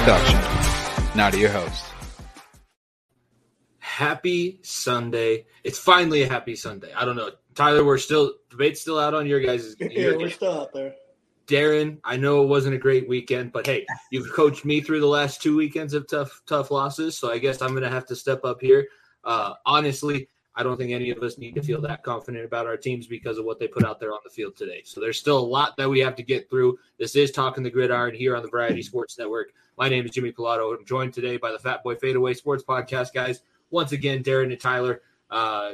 introduction. Now to your host. Happy Sunday. It's finally a happy Sunday. I don't know. Tyler, debate's still out on your guys'. Yeah, we're still out there. Darren, I know it wasn't a great weekend, but hey, you've coached me through the last two weekends of tough losses, so I guess I'm going to have to step up here. Honestly, I don't think any of us need to feel that confident about our teams because of what they put out there on the field today. So there's still a lot that we have to get through. This is Talking the Gridiron here on the Variety Sports Network. My name is Jimmy Pilato. I'm joined today by the Fat Boy Fadeaway Sports Podcast, guys. Once again, Darren and Tyler.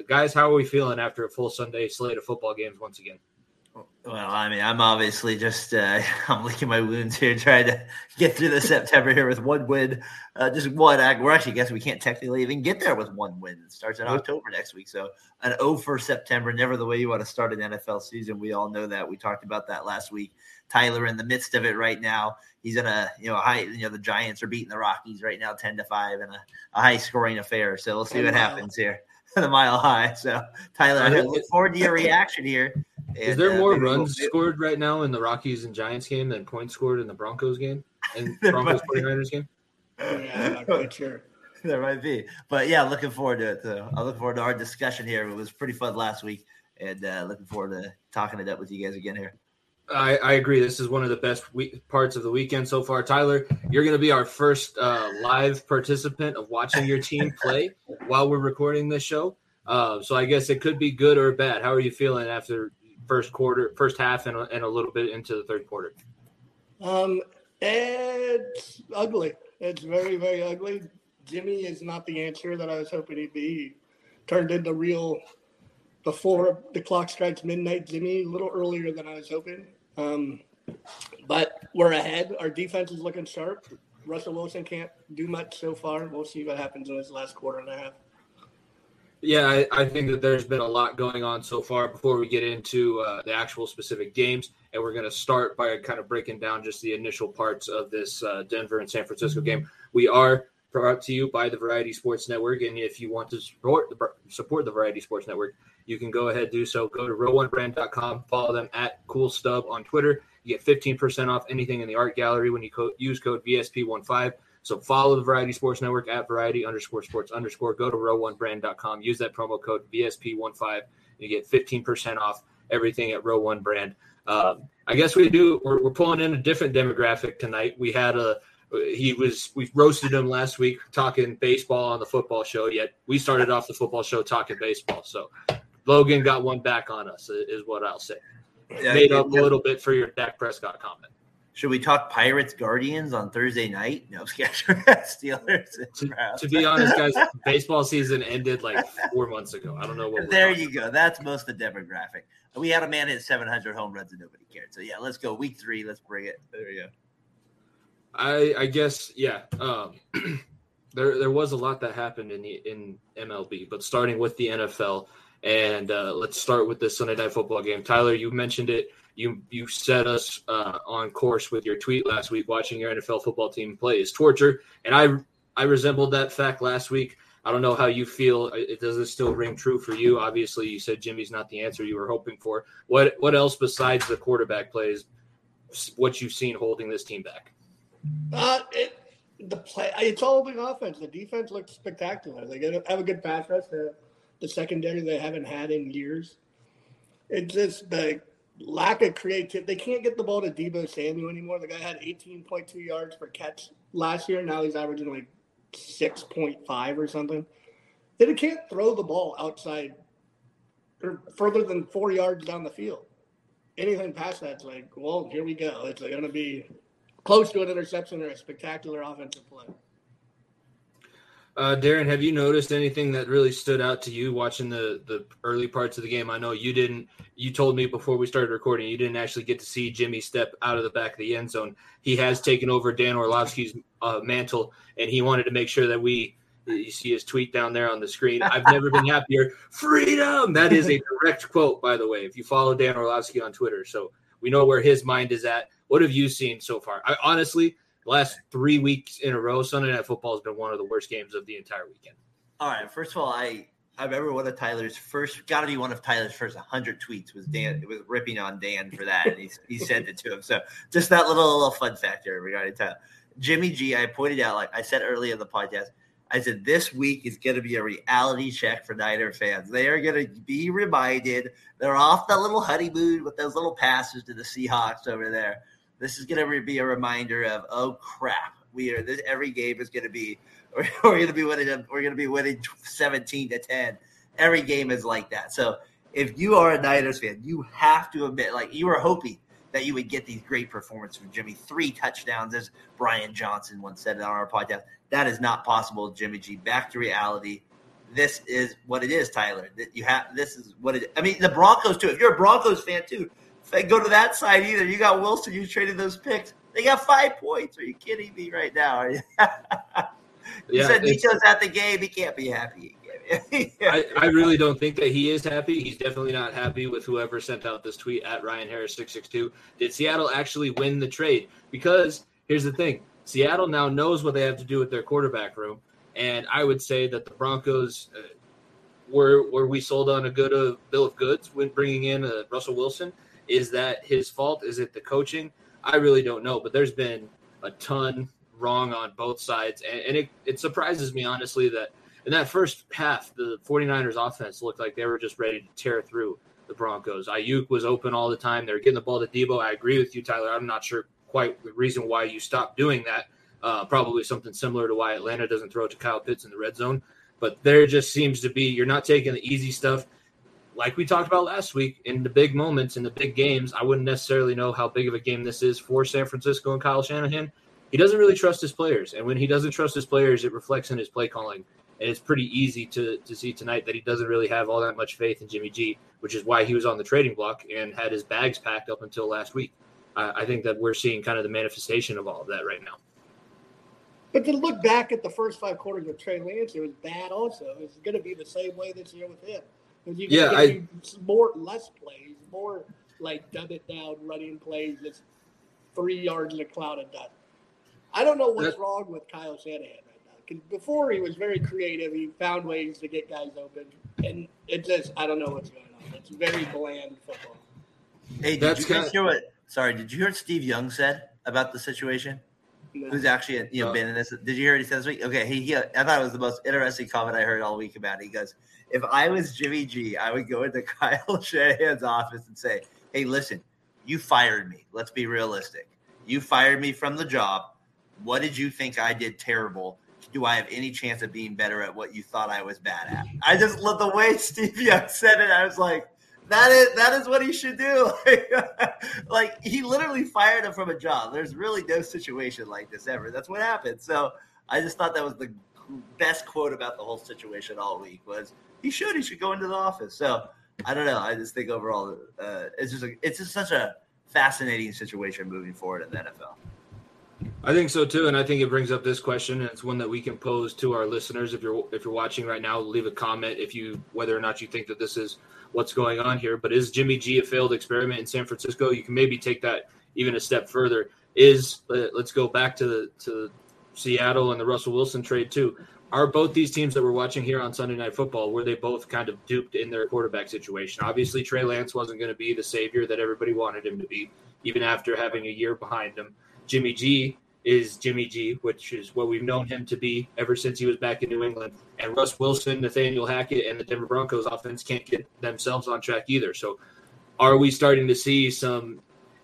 Guys, how are we feeling after a full Sunday slate of football games once again? Well, I mean, I'm obviously just I'm licking my wounds here, trying to get through the September here with one win. Just one. We're actually guessing we can't technically even get there with one win. It starts in October next week. So an 0 for September, never the way you want to start an NFL season. We all know that. We talked about that last week. Tyler in the midst of it right now. He's in a high. The Giants are beating the Rockies right now, 10-5, in a high scoring affair. So we'll see what happens here. The Mile High. So Tyler, I look forward to your reaction here. And, is there more runs scored right now in the Rockies and Giants game than points scored in the Broncos game and Broncos 49ers game? Yeah, I'm not quite sure. There might be. But, yeah, looking forward to it, though. I look forward to our discussion here. It was pretty fun last week, and looking forward to talking it up with you guys again here. I agree. This is one of the best parts of the weekend so far. Tyler, you're going to be our first live participant of watching your team play while we're recording this show. So I guess it could be good or bad. How are you feeling after – first half, and a little bit into the third quarter? It's ugly. It's very, very ugly. Jimmy is not the answer that I was hoping he'd be. He turned into real before the clock strikes midnight Jimmy, a little earlier than I was hoping. But we're ahead. Our defense is looking sharp. Russell Wilson can't do much so far. We'll see what happens in this last quarter and a half. Yeah, I think that there's been a lot going on so far before we get into the actual specific games, and we're going to start by kind of breaking down just the initial parts of this Denver and San Francisco game. We are brought to you by the Variety Sports Network, and if you want to support the Variety Sports Network, you can go ahead and do so. Go to row1brand.com, follow them at CoolStub on Twitter. You get 15% off anything in the art gallery when you use code VSP15. So follow the Variety Sports Network at variety_sports_. Go to row1brand.com. Use that promo code VSP15. You get 15% off everything at row1brand. I guess we're pulling in a different demographic tonight. We had we roasted him last week talking baseball on the football show, yet we started off the football show talking baseball. So Logan got one back on us is what I'll say. Yeah, made up a little bit for your Dak Prescott comment. Should we talk Pirates Guardians on Thursday night? No, Steelers. To be honest, guys, baseball season ended like 4 months ago. I don't know what. There you go. That's most of the demographic. We had a man hit 700 home runs and nobody cared. So yeah, let's go week three. Let's bring it. There we go. I guess yeah. There was a lot that happened in MLB, but starting with the NFL, and let's start with this Sunday night football game. Tyler, you mentioned it. You set us on course with your tweet last week. Watching your NFL football team play is torture, and I resembled that fact last week. I don't know how you feel. Does this still ring true for you? Obviously, you said Jimmy's not the answer you were hoping for. What else besides the quarterback plays? What you've seen holding this team back? It's all the offense. The defense looks spectacular. They have a good pass rush. The secondary they haven't had in years. It's just the lack of creativity. They can't get the ball to Deebo Samuel anymore. The guy had 18.2 yards per catch last year. Now he's averaging like 6.5 or something. They can't throw the ball outside or further than 4 yards down the field. Anything past that's like, well, here we go. It's going to be close to an interception or a spectacular offensive play. Darren, have you noticed anything that really stood out to you watching the early parts of the game? I know you didn't. You told me before we started recording you didn't actually get to see Jimmy step out of the back of the end zone. He has taken over Dan Orlovsky's mantle, and he wanted to make sure that you see his tweet down there on the screen. I've never been happier. Freedom! That is a direct quote, by the way, if you follow Dan Orlovsky on Twitter. So we know where his mind is at. What have you seen so far? Honestly, last 3 weeks in a row, Sunday Night Football has been one of the worst games of the entire weekend. All right. First of all, I remember one of Tyler's first 100 tweets was Dan. It was ripping on Dan for that, and he sent it to him. So just that little fun factor regarding Tyler. Jimmy G, I pointed out, like I said earlier in the podcast, I said this week is going to be a reality check for Niner fans. They are going to be reminded they're off that little honeymoon with those little passes to the Seahawks over there. This is going to be a reminder of, oh crap, we are. This every game is going to be we're going to be winning. We're going to be winning 17-10. Every game is like that. So if you are a Niners fan, you have to admit, like you were hoping that you would get these great performances from Jimmy. 3 touchdowns, as Brian Johnson once said on our podcast. That is not possible, Jimmy G. Back to reality. This is what it is, Tyler. This is what it is. I mean, the Broncos, too. If you're a Broncos fan, too, go to that side either. You got Wilson. You traded those picks. They got 5 points. Are you kidding me right now? You said Nico's at the game. He can't be happy. I really don't think that he is happy. He's definitely not happy with whoever sent out this tweet at Ryan Harris 662. Did Seattle actually win the trade? Because here's the thing. Seattle now knows what they have to do with their quarterback room. And I would say that the Broncos were we sold on a good bill of goods when bringing in Russell Wilson. Is that his fault? Is it the coaching? I really don't know. But there's been a ton wrong on both sides. And it surprises me, honestly, that in that first half, the 49ers offense looked like they were just ready to tear through the Broncos. Ayuk was open all the time. They were getting the ball to Deebo. I agree with you, Tyler. I'm not sure quite the reason why you stopped doing that. Probably something similar to why Atlanta doesn't throw to Kyle Pitts in the red zone. But there just seems to be you're not taking the easy stuff. Like we talked about last week, in the big moments, in the big games, I wouldn't necessarily know how big of a game this is for San Francisco and Kyle Shanahan. He doesn't really trust his players. And when he doesn't trust his players, it reflects in his play calling. And it's pretty easy to see tonight that he doesn't really have all that much faith in Jimmy G, which is why he was on the trading block and had his bags packed up until last week. I think that we're seeing kind of the manifestation of all of that right now. But to look back at the first 5 quarters of Trey Lance, it was bad also. It's going to be the same way this year with him. Less plays, more like dumb it down running plays that's 3 yards in a cloud of dust. I don't know what's wrong with Kyle Shanahan. Because before he was very creative, he found ways to get guys open, and it just—I don't know what's going on. It's very bland football. Hey, did you hear what Steve Young said about the situation? No. Who's actually been in this? Did you hear what he said this week? Okay, I thought it was the most interesting comment I heard all week about it. He goes, "If I was Jimmy G, I would go into Kyle Shanahan's office and say, 'Hey, listen, you fired me. Let's be realistic. You fired me from the job. What did you think I did terrible? Do I have any chance of being better at what you thought I was bad at?'" I just love the way Steve Young said it. I was like, that is what he should do. Like he literally fired him from a job. There's really no situation like this ever. That's what happened. So I just thought that was the best quote about the whole situation all week was he should go into the office. So I don't know. I just think overall, it's just such a fascinating situation moving forward in the NFL. I think so, too, and I think it brings up this question, and it's one that we can pose to our listeners. If you're watching right now, leave a comment whether or not you think that this is what's going on here. But is Jimmy G a failed experiment in San Francisco? You can maybe take that even a step further. Let's go back to Seattle and the Russell Wilson trade, too. Are both these teams that we're watching here on Sunday Night Football, were they both kind of duped in their quarterback situation? Obviously, Trey Lance wasn't going to be the savior that everybody wanted him to be, even after having a year behind him. Jimmy G is Jimmy G, which is what we've known him to be ever since he was back in New England. And Russ Wilson, Nathaniel Hackett, and the Denver Broncos offense can't get themselves on track either. So are we starting to see is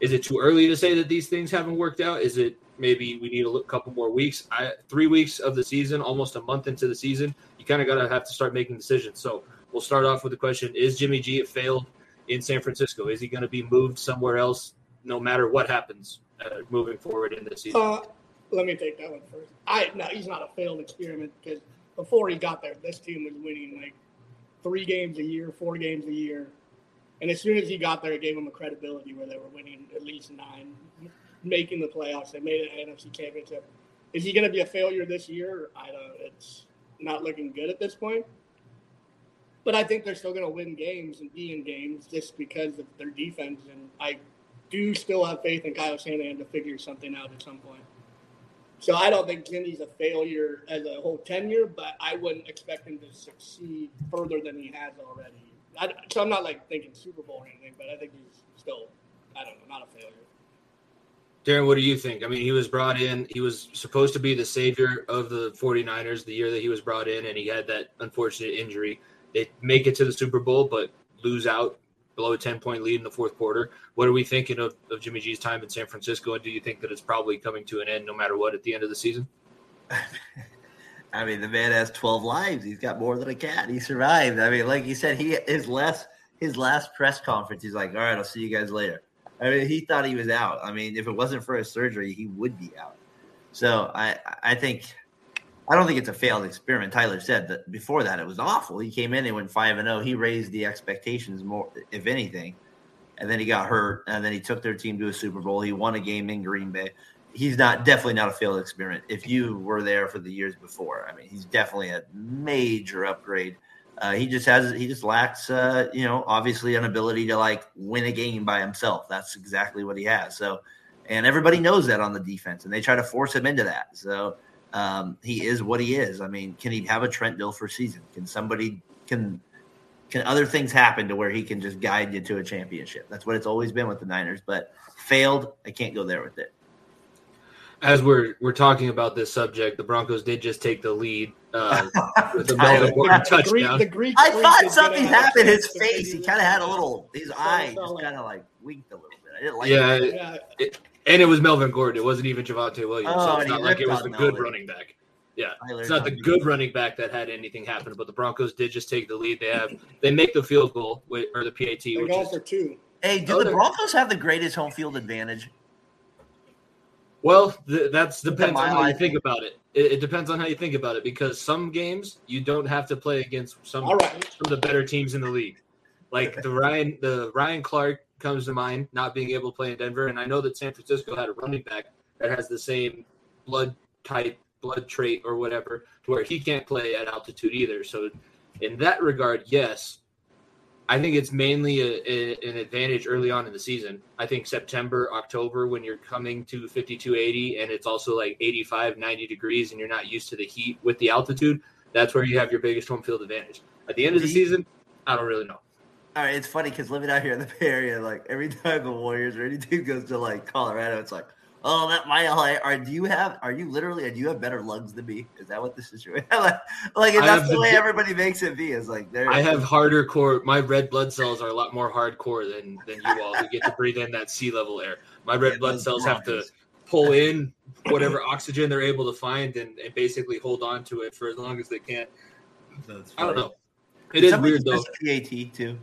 it too early to say that these things haven't worked out? Is it maybe we need a couple more weeks? 3 weeks of the season, almost a month into the season, you kind of got to have to start making decisions. So we'll start off with the question, is Jimmy G a failed in San Francisco? Is he going to be moved somewhere else no matter what happens? Moving forward in this season? Let me take that one first. No, he's not a failed experiment because before he got there, this team was winning like 3 games a year, 4 games a year. And as soon as he got there, it gave him a credibility where they were winning at least 9, making the playoffs. They made an NFC championship. Is he going to be a failure this year? I don't know. It's not looking good at this point. But I think they're still going to win games and be in games just because of their defense. And I do still have faith in Kyle Shanahan to figure something out at some point. So I don't think Jimmy's a failure as a whole tenure, but I wouldn't expect him to succeed further than he has already. So I'm not like thinking Super Bowl or anything, but I think he's still, not a failure. Darren, what do you think? I mean, he was brought in. He was supposed to be the savior of the 49ers the year that he was brought in, and he had that unfortunate injury. They make it to the Super Bowl, but lose out below a 10-point lead in the fourth quarter. What are we thinking of Jimmy G's time in San Francisco, and do you think that it's probably coming to an end no matter what at the end of the season? I mean, the man has 12 lives. He's got more than a cat. He survived. I mean, like you said, his last press conference, he's like, all right, I'll see you guys later. I mean, he thought he was out. I mean, if it wasn't for his surgery, he would be out. So I don't think it's a failed experiment. Tyler said that before that it was awful. He came in and went 5-0. He raised the expectations more, if anything. And then he got hurt, and then he took their team to a Super Bowl. He won a game in Green Bay. He's definitely not a failed experiment. If you were there for the years before, I mean, he's definitely a major upgrade. He just lacks you know, obviously an ability to like win a game by himself. That's exactly what he has. So, and everybody knows that on the defense, and they try to force him into that. So he is what he is. I mean, can he have a Trent Dilfer season? Can somebody can other things happen to where he can just guide you to a championship? That's what it's always been with the Niners, but failed. I can't go there with it. As we're talking about this subject, the Broncos did just take the lead with a Melvin Gordon touchdown. The Greek I thought something happened. His face, he kind of had a little. His eye just kind of like winked a little bit. I didn't like. Yeah, it was Melvin Gordon. It wasn't even Javonte Williams. So it's not like it was the good running back. Yeah, it's not the good running back that had anything happen. But the Broncos did just take the lead. They make the field goal or the PAT. They go for two. Hey, do the Broncos have the greatest home field advantage? Well, that depends on how you think about it. It depends on how you think about it, because some games you don't have to play against some of the better teams in the league. Like the Ryan Clark comes to mind, not being able to play in Denver. And I know that San Francisco had a running back that has the same blood trait or whatever, to where he can't play at altitude either. So in that regard, yes, I think it's mainly an advantage early on in the season. I think September, October, when you're coming to 5280 and it's also like 85, 90 degrees and you're not used to the heat with the altitude, that's where you have your biggest home field advantage. At the end of the season, I don't really know. All right, it's funny because living out here in the Bay Area, like every time the Warriors or any team goes to like Colorado, it's like, oh, that my LA. Do you have better lugs than me? Is that what the situation? like that's the way everybody makes it be. Is like there. I have harder core. My red blood cells are a lot more hardcore than you all who get to breathe in that sea level air. My red blood cells have to pull in whatever oxygen they're able to find and basically hold on to it for as long as they can. I don't know. It is weird though. PAT too.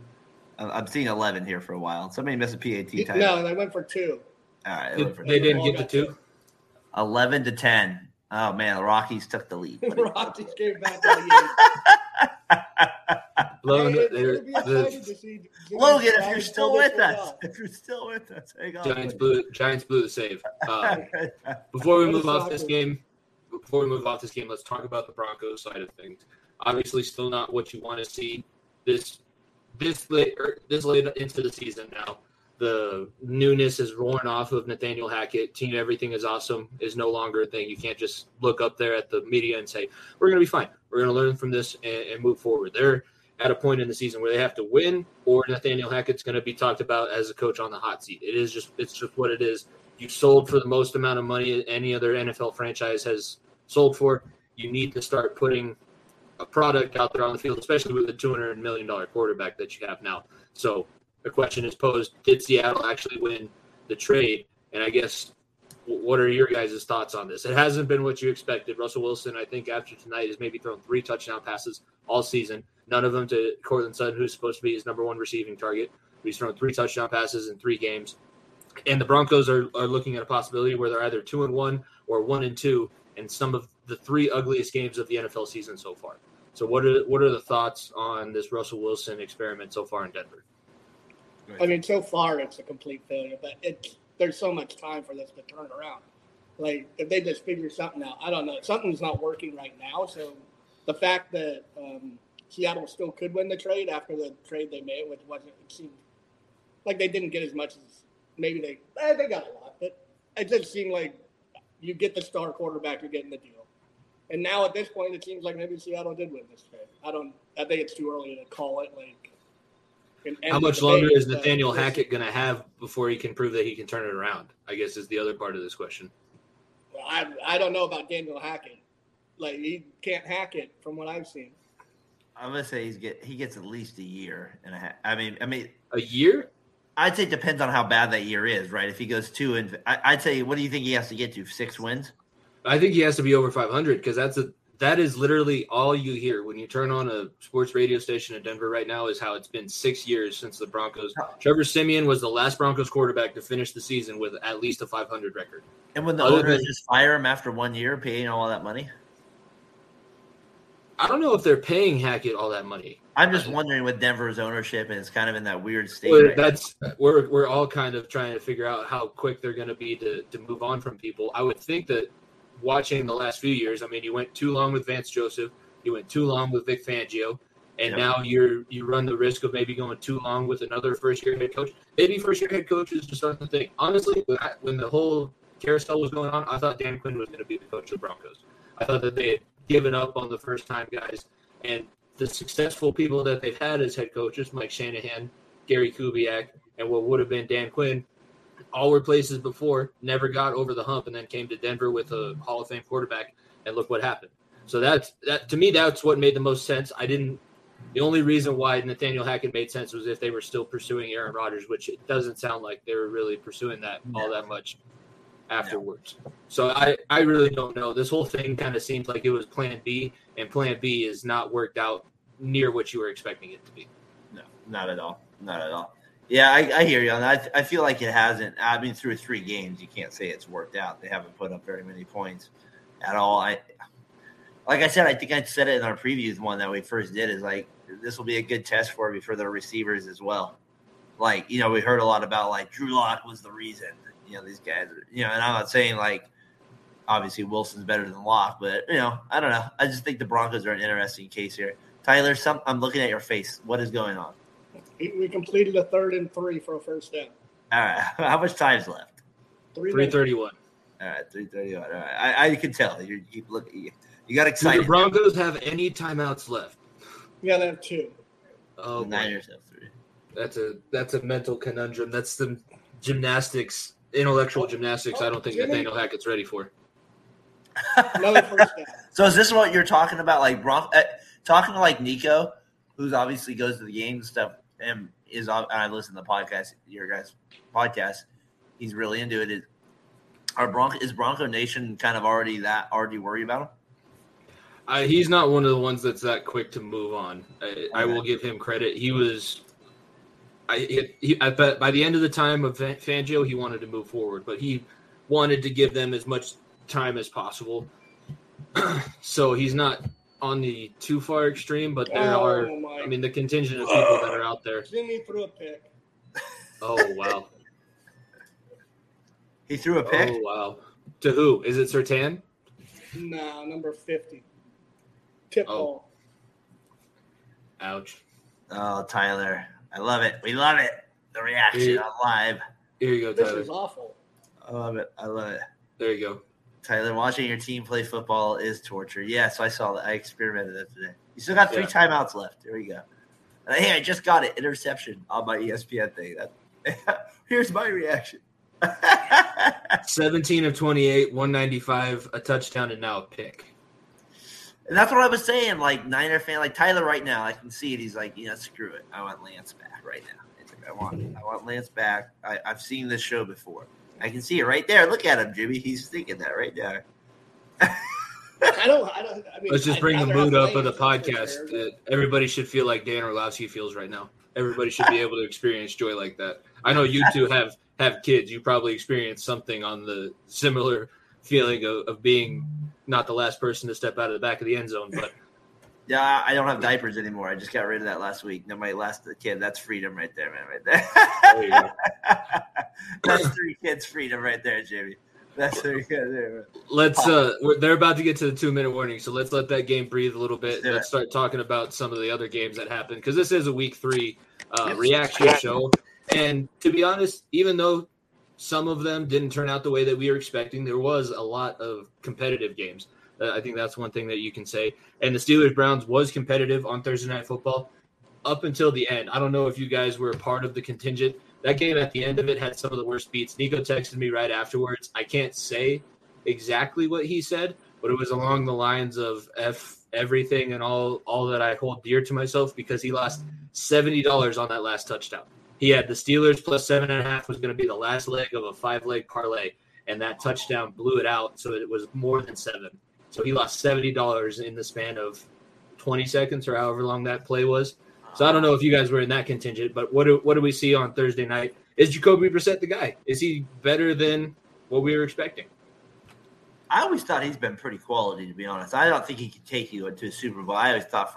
I'm seeing 11 here for a while. Somebody missed a PAT time. No, they went for two. All right, they didn't get the two. 11-10. Oh man, the Rockies took the lead. The Rockies gave back the lead. Logan, if you're still with us, hang on. Giants blew the save. Before we move off this game, let's talk about the Broncos side of things. Obviously, still not what you want to see this late into the season now. The newness is worn off of Nathaniel Hackett. Team Everything is Awesome is no longer a thing. You can't just look up there at the media and say, we're going to be fine. We're going to learn from this and move forward. They're at a point in the season where they have to win, or Nathaniel Hackett's going to be talked about as a coach on the hot seat. It's just what it is. You sold for the most amount of money any other NFL franchise has sold for. You need to start putting a product out there on the field, especially with the $200 million quarterback that you have now. So the question is posed, did Seattle actually win the trade? And I guess, what are your guys' thoughts on this? It hasn't been what you expected. Russell Wilson, I think, after tonight, has maybe thrown 3 touchdown passes all season, none of them to Cortland Sutton, who's supposed to be his number 1 receiving target. He's thrown 3 touchdown passes in 3 games. And the Broncos are looking at a possibility where they're either 2-1 or 1-2 in some of the 3 ugliest games of the NFL season so far. So what are the thoughts on this Russell Wilson experiment so far in Denver? I mean, so far it's a complete failure, but there's so much time for this to turn around. Like, if they just figure something out, I don't know. Something's not working right now, so the fact that Seattle still could win the trade after the trade they made, which wasn't – it seemed like they didn't get as much as maybe they got a lot, but it just seemed like you get the star quarterback, you're getting the deal. And now at this point, it seems like maybe Seattle did win this trade. I think it's too early to call it, like – How much longer is Nathaniel Hackett going to have before he can prove that he can turn it around, I guess, is the other part of this question. I don't know about Daniel Hackett. Like, he can't hack it from what I've seen. I'm going to say he gets at least a year and a half. I mean a year? I'd say it depends on how bad that year is, right? If he goes 2 and I'd say, what do you think he has to get to? 6 wins? I think he has to be over 500 because that is literally all you hear when you turn on a sports radio station in Denver right now is how it's been 6 years since the Broncos. Trevor Siemian was the last Broncos quarterback to finish the season with at least a 500 record. And when the owners just fire him after 1 year, paying all that money? I don't know if they're paying Hackett all that money. I'm just wondering with Denver's ownership, and it's kind of in that weird state. Well, we're all kind of trying to figure out how quick they're going to be to move on from people. I would think that watching the last few years, I mean, you went too long with Vance Joseph, you went too long with Vic Fangio, and now you run the risk of maybe going too long with another first-year head coach. Maybe first-year head coaches just aren't the thing. Honestly, when the whole carousel was going on, I thought Dan Quinn was going to be the coach of the Broncos. I thought that they had given up on the first-time guys, and the successful people that they've had as head coaches, Mike Shanahan, Gary Kubiak, and what would have been Dan Quinn, all were places before, never got over the hump, and then came to Denver with a Hall of Fame quarterback, and look what happened. So that's what made the most sense. The only reason why Nathaniel Hackett made sense was if they were still pursuing Aaron Rodgers, which it doesn't sound like they were really pursuing that all that much afterwards. So I really don't know. This whole thing kind of seems like it was plan B, and plan B is not worked out near what you were expecting it to be. No, not at all. Yeah, I hear you on that. I feel like it hasn't. I mean, through 3 games, you can't say it's worked out. They haven't put up very many points at all. I think I said it in our previews one that we first did is like, this will be a good test for their receivers as well. Like, you know, we heard a lot about like Drew Lock was the reason, you know, these guys, you know, and I'm not saying like, obviously Wilson's better than Lock, but you know, I don't know. I just think the Broncos are an interesting case here. Tyler, I'm looking at your face. What is going on? We completed a 3rd and 3 for a first down. All right. How much time's left? 3:31. All right, 3:31. All right. I can tell. You look. You got excited. Do the Broncos have any timeouts left? Yeah, they have 2. Oh, 9 years have 3. That's a mental conundrum. That's the gymnastics, intellectual gymnastics. I don't think Nathaniel Hackett's ready for. Another first down. So is this what you're talking about? Like talking to like Nico, who's obviously goes to the games and stuff. And I listen to the podcast, your guys' podcast. He's really into it. Is Bronco Nation kind of already worried about him? He's not one of the ones that's that quick to move on. I will give him credit. He was. I bet by the end of the time of Fangio, he wanted to move forward, but he wanted to give them as much time as possible. So he's not on the too far extreme, but there the contingent of people that are out there. Jimmy threw a pick. Oh, wow. He threw a pick? Oh, wow. To who? Is it Surtain? No, number 50. Tip ball. Ouch. Oh, Tyler. I love it. We love it. The reaction on live. Here you go, Tyler. This is awful. I love it. There you go. Tyler, watching your team play football is torture. Yes, I saw that. I experimented that today. You still got 3 timeouts left. There you go. And hey, I just got it. Interception on my ESPN thing. Here's my reaction. 17 of 28, 195, a touchdown, and now a pick. And that's what I was saying. Like, Niner fan, like Tyler right now, I can see it. He's like, yeah, screw it. I want Lance back right now. It's like, I want Lance back. I've seen this show before. I can see it right there. Look at him, Jimmy. He's thinking that right there. I don't. I mean, let's just bring the mood up of the podcast. Everybody should feel like Dan Orlovsky feels right now. Everybody should be able to experience joy like that. I know you two have kids. You probably experienced something on the similar feeling of being not the last person to step out of the back of the end zone. But yeah, I don't have diapers anymore. I just got rid of that last week. Nobody last kid. That's freedom right there, man. Right there. There you go. That's 3 kids' freedom right there, Jimmy. That's 3 kids. There. Let's. They're about to get to the 2-minute warning, so let's let that game breathe a little bit. Let's start talking about some of the other games that happened because this is a Week 3 reaction show. And to be honest, even though some of them didn't turn out the way that we were expecting, there was a lot of competitive games. I think that's one thing that you can say. And the Steelers-Browns was competitive on Thursday Night Football. up until the end. I don't know if you guys were a part of the contingent. That game at the end of it had some of the worst beats. Nico texted me right afterwards. I can't say exactly what he said, but it was along the lines of F everything and all that I hold dear to myself, because he lost $70 on that last touchdown. He had the Steelers plus 7.5 was going to be the last leg of a 5-leg parlay, and that touchdown blew it out, so it was more than 7. So he lost $70 in the span of 20 seconds or however long that play was. So I don't know if you guys were in that contingent, but what do we see on Thursday night? Is Jacoby Brissett the guy? Is he better than what we were expecting? I always thought he's been pretty quality, to be honest. I don't think he could take you into a Super Bowl. I always thought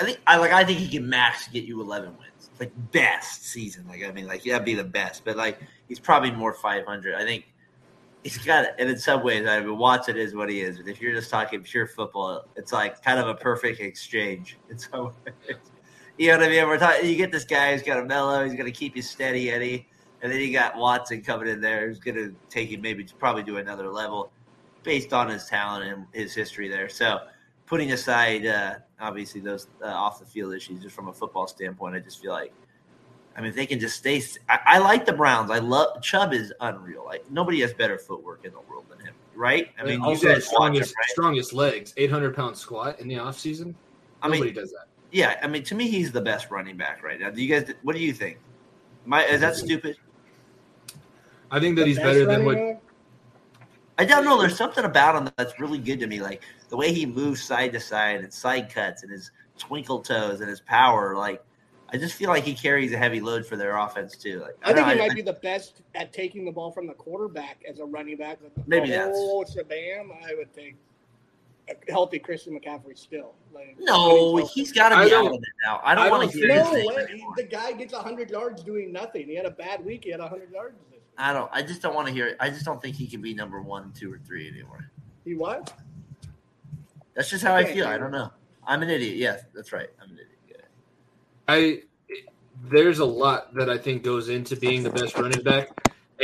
I think he can max get you 11 wins, like best season. That'd be the best. But he's probably more 500. I think he's got it, and in some ways, Watson is what he is. But if you're just talking pure football, it's kind of a perfect exchange. It's so, you know what I mean. We're talking. You get this guy who's got a mellow. He's going to keep you steady, Eddie. And then you got Watson coming in there who's going to take you probably to another level based on his talent and his history there. So putting aside, obviously, those off-the-field issues, just from a football standpoint, I just feel if they can just stay – I like the Browns. I love – Chubb is unreal. Nobody has better footwork in the world than him, right? I mean, also the strongest legs, 800-pound squat in the offseason. Nobody does that. Yeah, to me, he's the best running back right now. Do you guys – what do you think? Is that stupid? I think that he's better than what – I don't know. There's something about him that's really good to me. The way he moves side to side and side cuts and his twinkle toes and his power. I just feel he carries a heavy load for their offense too. I think he might be the best at taking the ball from the quarterback as a running back. Maybe that's – oh, Shabam, I would think. A healthy Christian McCaffrey still. He's got to be out of it now. I don't want to hear this thing. The guy gets 100 yards doing nothing. He had a bad week. He had 100 yards. I just don't want to hear it. I just don't think he can be number 1, 2, or 3 anymore. He what? That's just how I feel. I don't know. I'm an idiot. Yes, that's right. I'm an idiot. There's a lot that I think goes into being the best running back,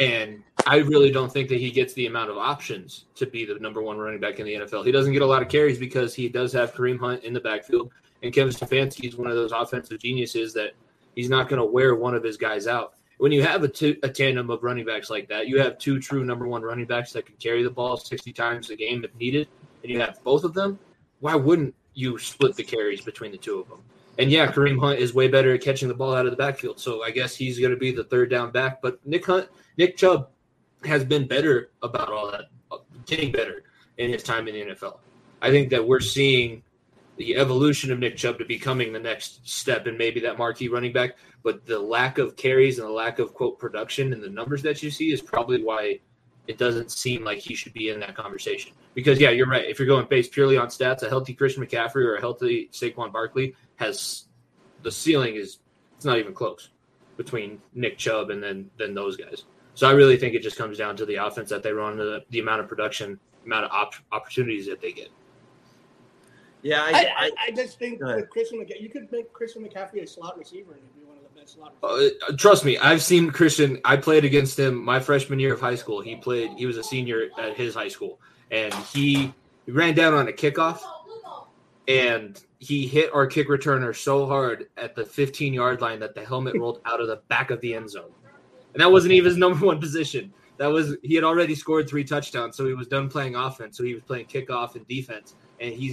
and I really don't think that he gets the amount of options to be the number 1 running back in the NFL. He doesn't get a lot of carries because he does have Kareem Hunt in the backfield, and Kevin Stefanski is one of those offensive geniuses that he's not going to wear one of his guys out. When you have a tandem of running backs like that, you have 2 true number 1 running backs that can carry the ball 60 times a game if needed, and you have both of them, why wouldn't you split the carries between the two of them? And, yeah, Kareem Hunt is way better at catching the ball out of the backfield, so I guess he's going to be the third down back. But Nick Chubb has been better about all that, getting better in his time in the NFL. I think that we're seeing the evolution of Nick Chubb to becoming the next step and maybe that marquee running back, but the lack of carries and the lack of, quote, production and the numbers that you see is probably why it doesn't seem like he should be in that conversation. Because, yeah, you're right. If you're going based purely on stats, a healthy Christian McCaffrey or a healthy Saquon Barkley has – the ceiling is – it's not even close between Nick Chubb and then those guys. So I really think it just comes down to the offense that they run, the amount of production, amount of opportunities that they get. Yeah, I just think that you could make Christian McCaffrey a slot receiver and he'd be one of the best slot receivers. Trust me, I've seen Christian. I played against him my freshman year of high school. He was a senior at his high school, and he ran down on a kickoff, and he hit our kick returner so hard at the 15-yard line that the helmet rolled out of the back of the end zone. And that wasn't even his number 1 position. He had already scored 3 touchdowns, so he was done playing offense. So he was playing kickoff and defense, and he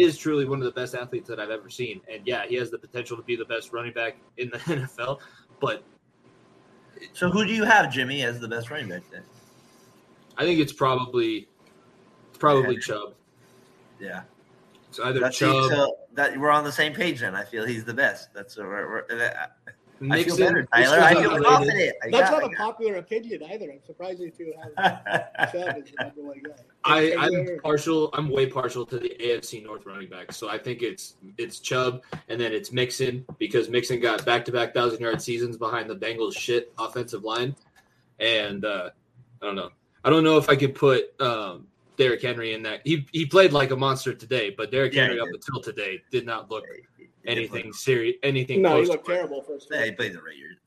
is truly one of the best athletes that I've ever seen. And, yeah, he has the potential to be the best running back in the NFL. But so who do you have, Jimmy, as the best running back then? I think it's probably Chubb. Yeah. It's either Chubb. So that we're on the same page then. I feel he's the best. That's what Mixon, I feel better, Tyler. I feel confident. That's not a popular opinion either. I'm surprised you two have Chubb as the number 1 guy. I'm way partial to the AFC North running backs. So I think it's Chubb and then it's Mixon, because Mixon got back-to-back 1,000-yard seasons behind the Bengals' shit offensive line. And I don't know. I don't know if I could put Derrick Henry in that. He played like a monster today, but Derrick Henry up until today did not look anything serious. No, he looked terrible first. Yeah, he played the Raiders.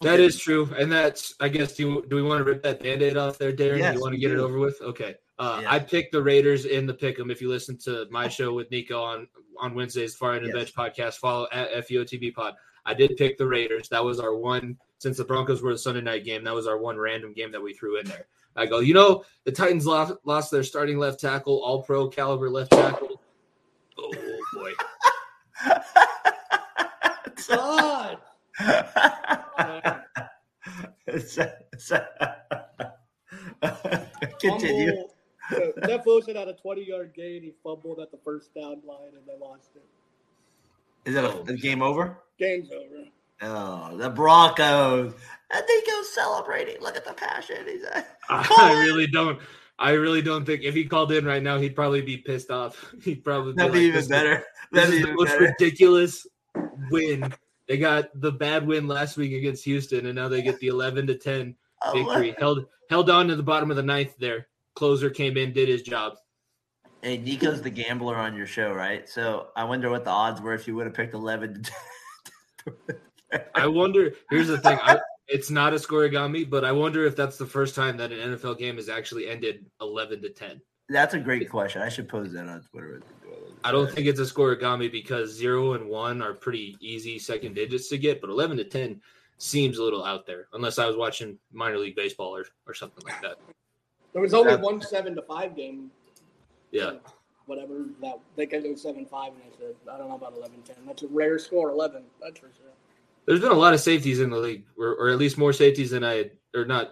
That is true, and that's. I guess do we want to rip that Band-Aid off there, Darren? Yes, you want to get it over with? Okay. Yeah. I picked the Raiders in the pick 'em. If you listen to my show with Nico on on Wednesdays, Far End and Veg podcast. Follow at FEOTB pod. I did pick the Raiders. That was our one, since the Broncos were the Sunday night game, that was our one random game that we threw in there. I go, you know, the Titans lost their starting left tackle, all pro caliber left tackle. Oh, boy. God. Continue. Jeff Wilson had a 20-yard gain. He fumbled at the first down line, and they lost it. Is that a game over? Game's over. Oh, the Broncos. I think he was celebrating. Look at the passion. He's I really don't think if he called in right now, he'd probably be pissed off. He'd probably be like, even better. This is the most ridiculous win. They got the bad win last week against Houston, and now they get the 11-10 victory. Held on to the bottom of the ninth there. Closer came in, did his job. Hey, Nico's the gambler on your show, right? So I wonder what the odds were if you would have picked 11-10. I wonder. Here's the thing. It's not a scoregami, but I wonder if that's the first time that an NFL game has actually ended 11-10. That's a great question. I should pose that on Twitter. I don't think it's a scoregami because 0-1 are pretty easy second digits to get, but 11-10 seems a little out there, unless I was watching minor league baseball or something like that. There was only one 7-5 game. Yeah. Whatever. That, they could do 7-5, and I said, I don't know about 11-10. That's a rare score, 11. That's for sure. There's been a lot of safeties in the league, or at least more safeties than not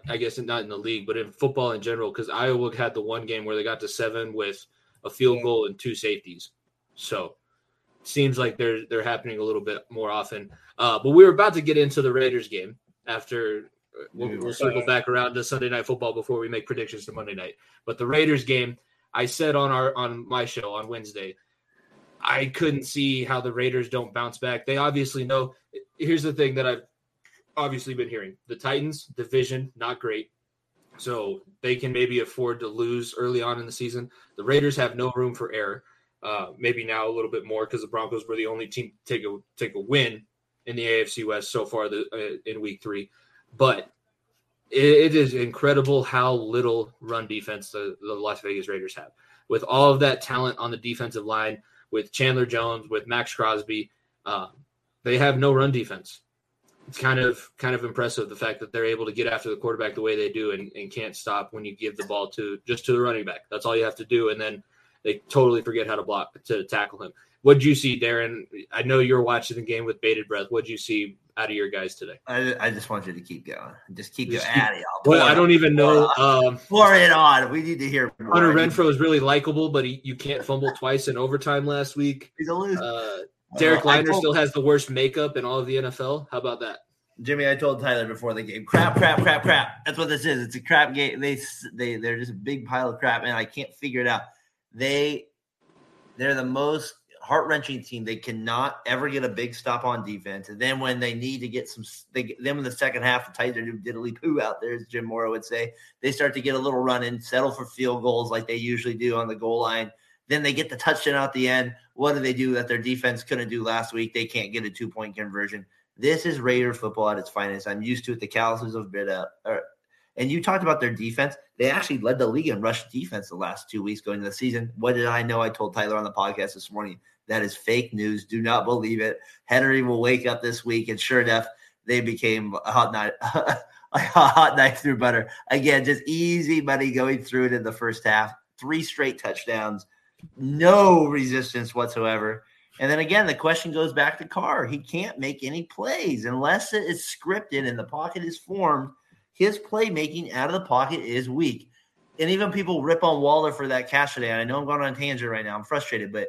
in the league, but in football in general, because Iowa had the one game where they got to 7 with a field goal and 2 safeties. So seems like they're happening a little bit more often. But we were about to get into the Raiders game after we'll circle back around to Sunday Night Football before we make predictions to Monday night. But the Raiders game, I said on my show on Wednesday, I couldn't see how the Raiders don't bounce back. They obviously know – here's the thing that I've obviously been hearing. The Titans, division, not great. So they can maybe afford to lose early on in the season. The Raiders have no room for error. Maybe now a little bit more because the Broncos were the only team to take a win in the AFC West so far in week 3. But it is incredible how little run defense the Las Vegas Raiders have. With all of that talent on the defensive line, with Chandler Jones, with Max Crosby, they have no run defense. It's kind of impressive the fact that they're able to get after the quarterback the way they do and can't stop when you give the ball to the running back. That's all you have to do, and then they totally forget how to tackle him. What'd you see, Darren? I know you're watching the game with bated breath. What'd you see out of your guys today? I just want you to keep going. Just keep going at it. Well, I don't even know. Pour it on. We need to hear more. Hunter Renfrow is really likable, but you can't fumble twice in overtime last week. He's a loser. Derek Liner still has the worst makeup in all of the NFL. How about that? Jimmy, I told Tyler before the game, crap. That's what this is. It's a crap game. They're just a big pile of crap, and I can't figure it out. They're the most heart-wrenching team. They cannot ever get a big stop on defense. And then when they need to get some – then in the second half, the Titans do diddly-poo out there, as Jim Mora would say. They start to get a little run-in, settle for field goals like they usually do on the goal line. Then they get the touchdown at the end. What do they do that their defense couldn't do last week? They can't get a 2-point conversion. This is Raider football at its finest. I'm used to it. The calluses have been up. And you talked about their defense. They actually led the league in rush defense the last 2 weeks going into the season. What did I know? I told Tyler on the podcast this morning. That is fake news. Do not believe it. Henry will wake up this week, and sure enough, they became a hot knife through butter. Again, just easy money going through it in the first half. 3 straight touchdowns. No resistance whatsoever. And then again, the question goes back to Carr. He can't make any plays unless it is scripted and the pocket is formed. His playmaking out of the pocket is weak. And even people rip on Waller for that catch today. And I know I'm going on a tangent right now. I'm frustrated, but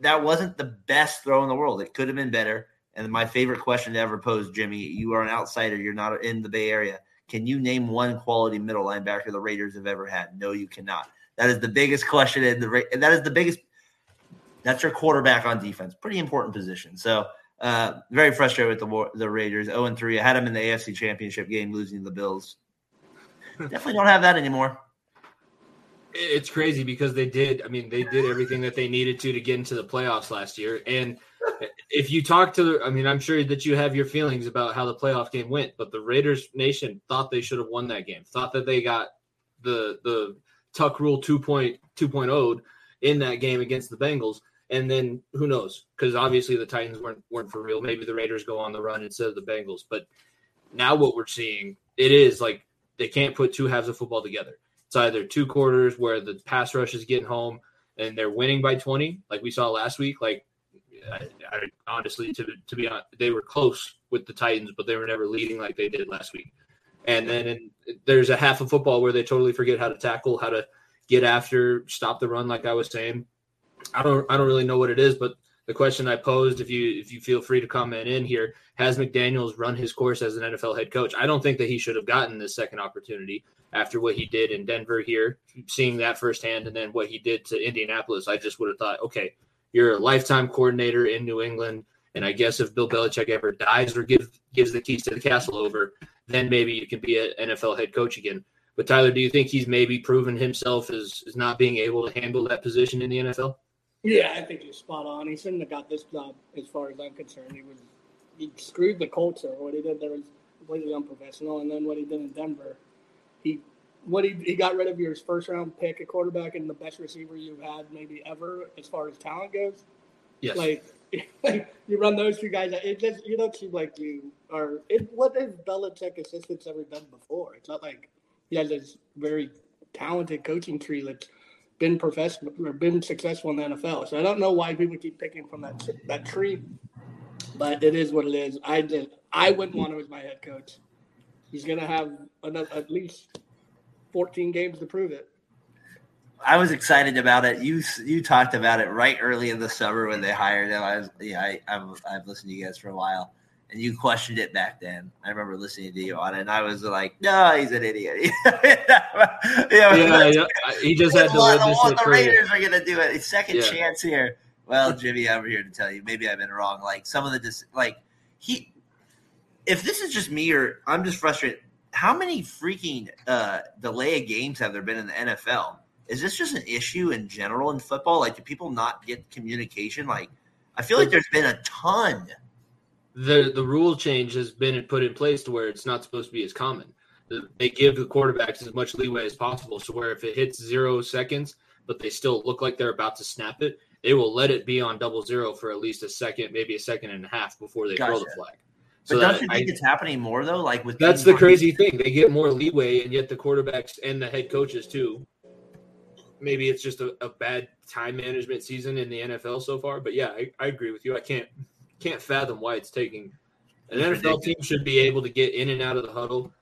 that wasn't the best throw in the world. It could have been better. And my favorite question to ever pose, Jimmy, you are an outsider. You're not in the Bay Area. Can you name one quality middle linebacker the Raiders have ever had? No, you cannot. That is the biggest question, and that is the biggest. That's your quarterback on defense. Pretty important position. So very frustrated with the Raiders. 0-3. I had them in the AFC Championship game, losing to the Bills. Definitely don't have that anymore. It's crazy because they did everything that they needed to get into the playoffs last year. And if you talk to, I'm sure that you have your feelings about how the playoff game went, but the Raiders Nation thought they should have won that game. Thought that they got the Tuck Rule 2.0 in that game against the Bengals, And then who knows? Because obviously the Titans weren't for real. Maybe the Raiders go on the run instead of the Bengals. But now what we're seeing, it is like they can't put two halves of football together. It's either two quarters where the pass rush is getting home and they're winning by 20, like we saw last week. Like, I honestly, to be honest, they were close with the Titans, but they were never leading like they did last week. And then there's a half of football where they totally forget how to tackle, how to get after, stop the run, like I was saying. I don't really know what it is, but the question I posed, if you feel free to comment in here, has McDaniels run his course as an NFL head coach? I don't think that he should have gotten this second opportunity after what he did in Denver here, seeing that firsthand, and then what he did to Indianapolis. I just would have thought, okay, you're a lifetime coordinator in New England, and I guess if Bill Belichick ever dies or gives the keys to the castle over, then maybe you can be an NFL head coach again. But Tyler, do you think he's maybe proven himself as not being able to handle that position in the NFL? Yeah, I think you're spot on. He shouldn't have got this job, as far as I'm concerned. He screwed the culture. What he did there was completely unprofessional, and then what he did in Denver, he got rid of your first round pick, a quarterback, and the best receiver you've had maybe ever as far as talent goes. Yes. Like you run those two guys. It just you don't seem like you are. What has Belichick assistants ever done before? It's not like he has this very talented coaching tree that's been professional or been successful in the NFL. So I don't know why people keep picking from that tree, but it is what it is. I wouldn't want him as my head coach. He's going to have at least 14 games to prove it. I was excited about it. You talked about it right early in the summer when they hired him. I've listened to you guys for a while, and you questioned it back then. I remember listening to you on it, and I was like, "No, he's an idiot." Yeah. He just had to live this. The Raiders are going to do it. Second chance here. Well, Jimmy, I'm here to tell you, maybe I've been wrong. Like some of the if this is just me or I'm just frustrated. How many freaking delay of games have there been in the NFL? Is this just an issue in general in football? Like, do people not get communication? Like, I feel like there's been a ton. The rule change has been put in place to where it's not supposed to be as common. They give the quarterbacks as much leeway as possible, so where if it hits 0 seconds, but they still look like they're about to snap it, they will let it be on 0-0 for at least a second, maybe a second and a half before they throw the flag. So but don't you think it's happening more, though? Like with that's the crazy thing. They get more leeway, and yet the quarterbacks and the head coaches, too. Maybe it's just a bad time management season in the NFL so far. But, yeah, I agree with you. I can't fathom why it's taking – an NFL team should be able to get in and out of the huddle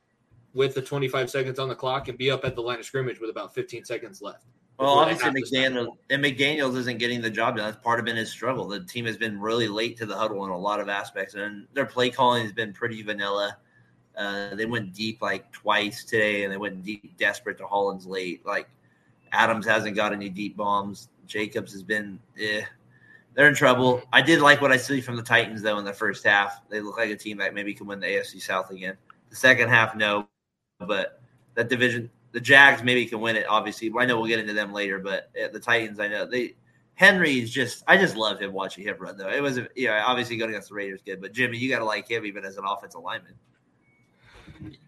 with the 25 seconds on the clock and be up at the line of scrimmage with about 15 seconds left. Well, obviously, McDaniels isn't getting the job done. That's part of been his struggle. The team has been really late to the huddle in a lot of aspects, and their play calling has been pretty vanilla. They went deep like twice today, and they went deep desperate to Hollins late. Like Adams hasn't got any deep bombs. Jacobs has been They're in trouble. I did like what I see from the Titans, though, in the first half. They look like a team that maybe can win the AFC South again. The second half, no, but that division – the Jags maybe can win it, obviously. I know we'll get into them later, but the Titans, I know. Henry is just – I just love him watching him run, though. It was – obviously going against the Raiders good, but, Jimmy, you got to like him even as an offensive lineman.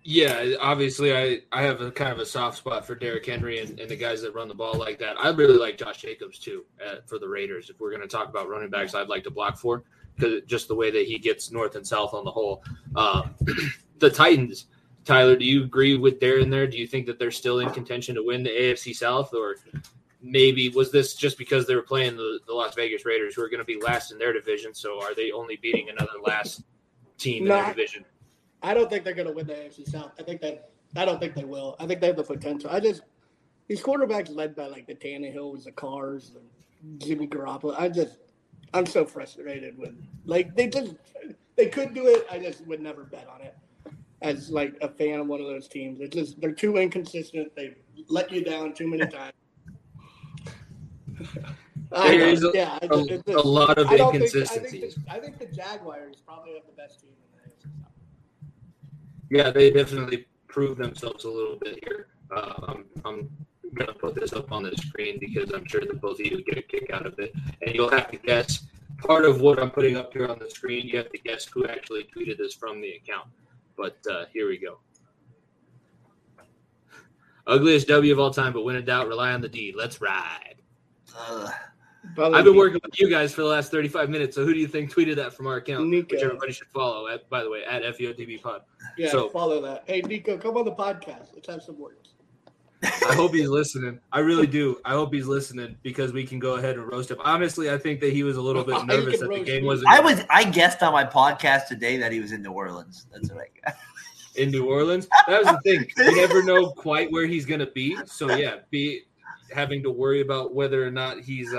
Yeah, obviously I have a kind of a soft spot for Derrick Henry and the guys that run the ball like that. I really like Josh Jacobs, too, for the Raiders. If we're going to talk about running backs I'd like to block for, because just the way that he gets north and south on the whole. The Titans – Tyler, do you agree with Darren there? Do you think that they're still in contention to win the AFC South? Or maybe was this just because they were playing the Las Vegas Raiders, who are going to be last in their division? So are they only beating another last team in their division? I don't think they're going to win the AFC South. I don't think they will. I think they have the potential. These quarterbacks led by like the Tannehills, the Carrs, and Jimmy Garoppolo. I'm so frustrated with they could do it. I just would never bet on it. As like a fan of one of those teams, it's just they're too inconsistent. They let you down too many times. There's a lot of inconsistencies. I think the Jaguars probably have the best team in the AFC South. Yeah, they definitely proved themselves a little bit here. I'm gonna put this up on the screen because I'm sure that both of you get a kick out of it, and you'll have to guess. Part of what I'm putting up here on the screen, you have to guess who actually tweeted this from the account. But here we go. Ugliest W of all time, but when in doubt, rely on the D. Let's ride. I've been working with you guys for the last 35 minutes. So who do you think tweeted that from our account, Nico, which everybody should follow, at, by the way, at FEOTB Pod. Yeah, so, follow that. Hey, Nico, come on the podcast. Let's have some words. I hope he's listening. I really do. I hope he's listening because we can go ahead and roast him. Honestly, I think that he was a little bit nervous that the game wasn't. I guessed on my podcast today that he was in New Orleans. That's what I got. In New Orleans? That was the thing. You never know quite where he's going to be. So, yeah, be having to worry about whether or not he's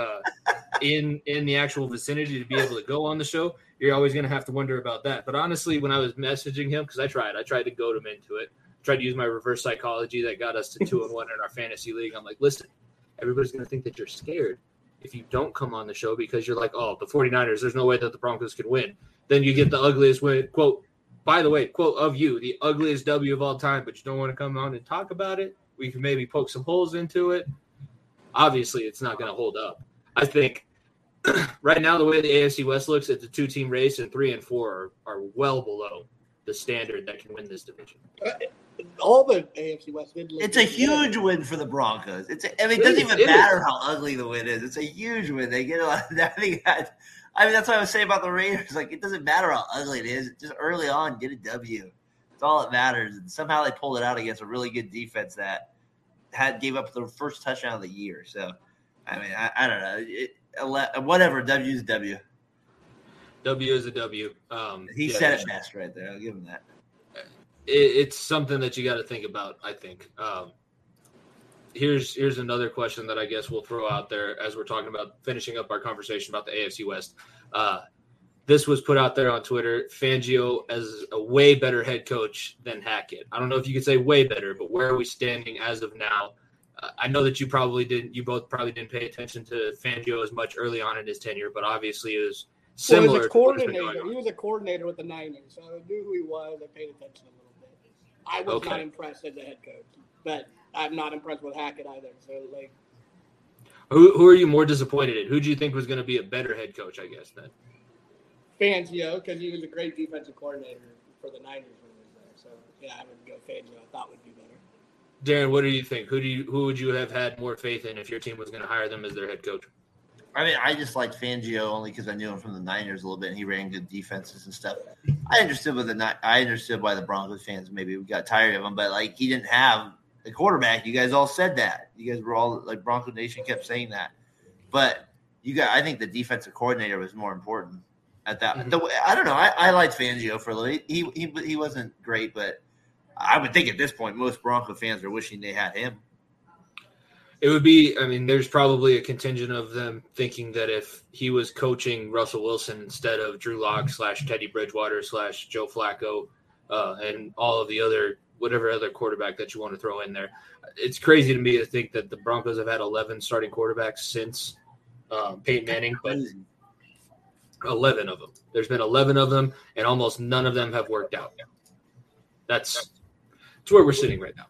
in the actual vicinity to be able to go on the show, you're always going to have to wonder about that. But honestly, when I was messaging him, because I tried to goad him into it, tried to use my reverse psychology that got us to 2-1 in our fantasy league. I'm like, listen, everybody's going to think that you're scared if you don't come on the show because you're like, oh, the 49ers, there's no way that the Broncos could win. Then you get the ugliest win, quote, by the way, quote of you, the ugliest W of all time, but you don't want to come on and talk about it. We can maybe poke some holes into it. Obviously, it's not going to hold up. I think right now the way the AFC West looks at the two-team race and 3 and 4 are well below the standard that can win this division. All the AFC West wins. It's a huge win for the Broncos. It doesn't even matter how ugly the win is. It's a huge win. They get a lot of that. I mean, that's what I was saying about the Raiders. Like, it doesn't matter how ugly it is. Just early on, get a W. It's all that matters. And somehow they pulled it out against a really good defense that gave up the first touchdown of the year. So, I mean, I don't know. Whatever. W is W. W is a W. He said it best right there. I'll give him that. It's something that you got to think about, I think. Here's another question that I guess we'll throw out there as we're talking about finishing up our conversation about the AFC West. This was put out there on Twitter. Fangio as a way better head coach than Hackett. I don't know if you could say way better, but where are we standing as of now? I know that you both probably didn't pay attention to Fangio as much early on in his tenure, but obviously it was similar. Well, he was a coordinator with the Niners, so I knew who he was. I paid attention a little bit. I was not impressed as a head coach, but I'm not impressed with Hackett either. So, like, who are you more disappointed in? Who do you think was going to be a better head coach? I guess then Fangio, because he was a great defensive coordinator for the Niners when he was there. So yeah, I would go Fangio. I thought would be better. Darren, what do you think? Who would you have had more faith in if your team was going to hire them as their head coach? I mean, I just liked Fangio only because I knew him from the Niners a little bit, and he ran good defenses and stuff. I understood why the Broncos fans maybe got tired of him, but like he didn't have the quarterback. You guys all said that. You guys were all like Bronco Nation kept saying that, but I think the defensive coordinator was more important at that. Mm-hmm. I don't know. I liked Fangio for a little. He wasn't great, but I would think at this point most Bronco fans are wishing they had him. It would be – I mean, there's probably a contingent of them thinking that if he was coaching Russell Wilson instead of Drew Lock / Teddy Bridgewater / Joe Flacco and all of the other – whatever other quarterback that you want to throw in there. It's crazy to me to think that the Broncos have had 11 starting quarterbacks since Peyton Manning, but 11 of them. There's been 11 of them, and almost none of them have worked out. That's where we're sitting right now.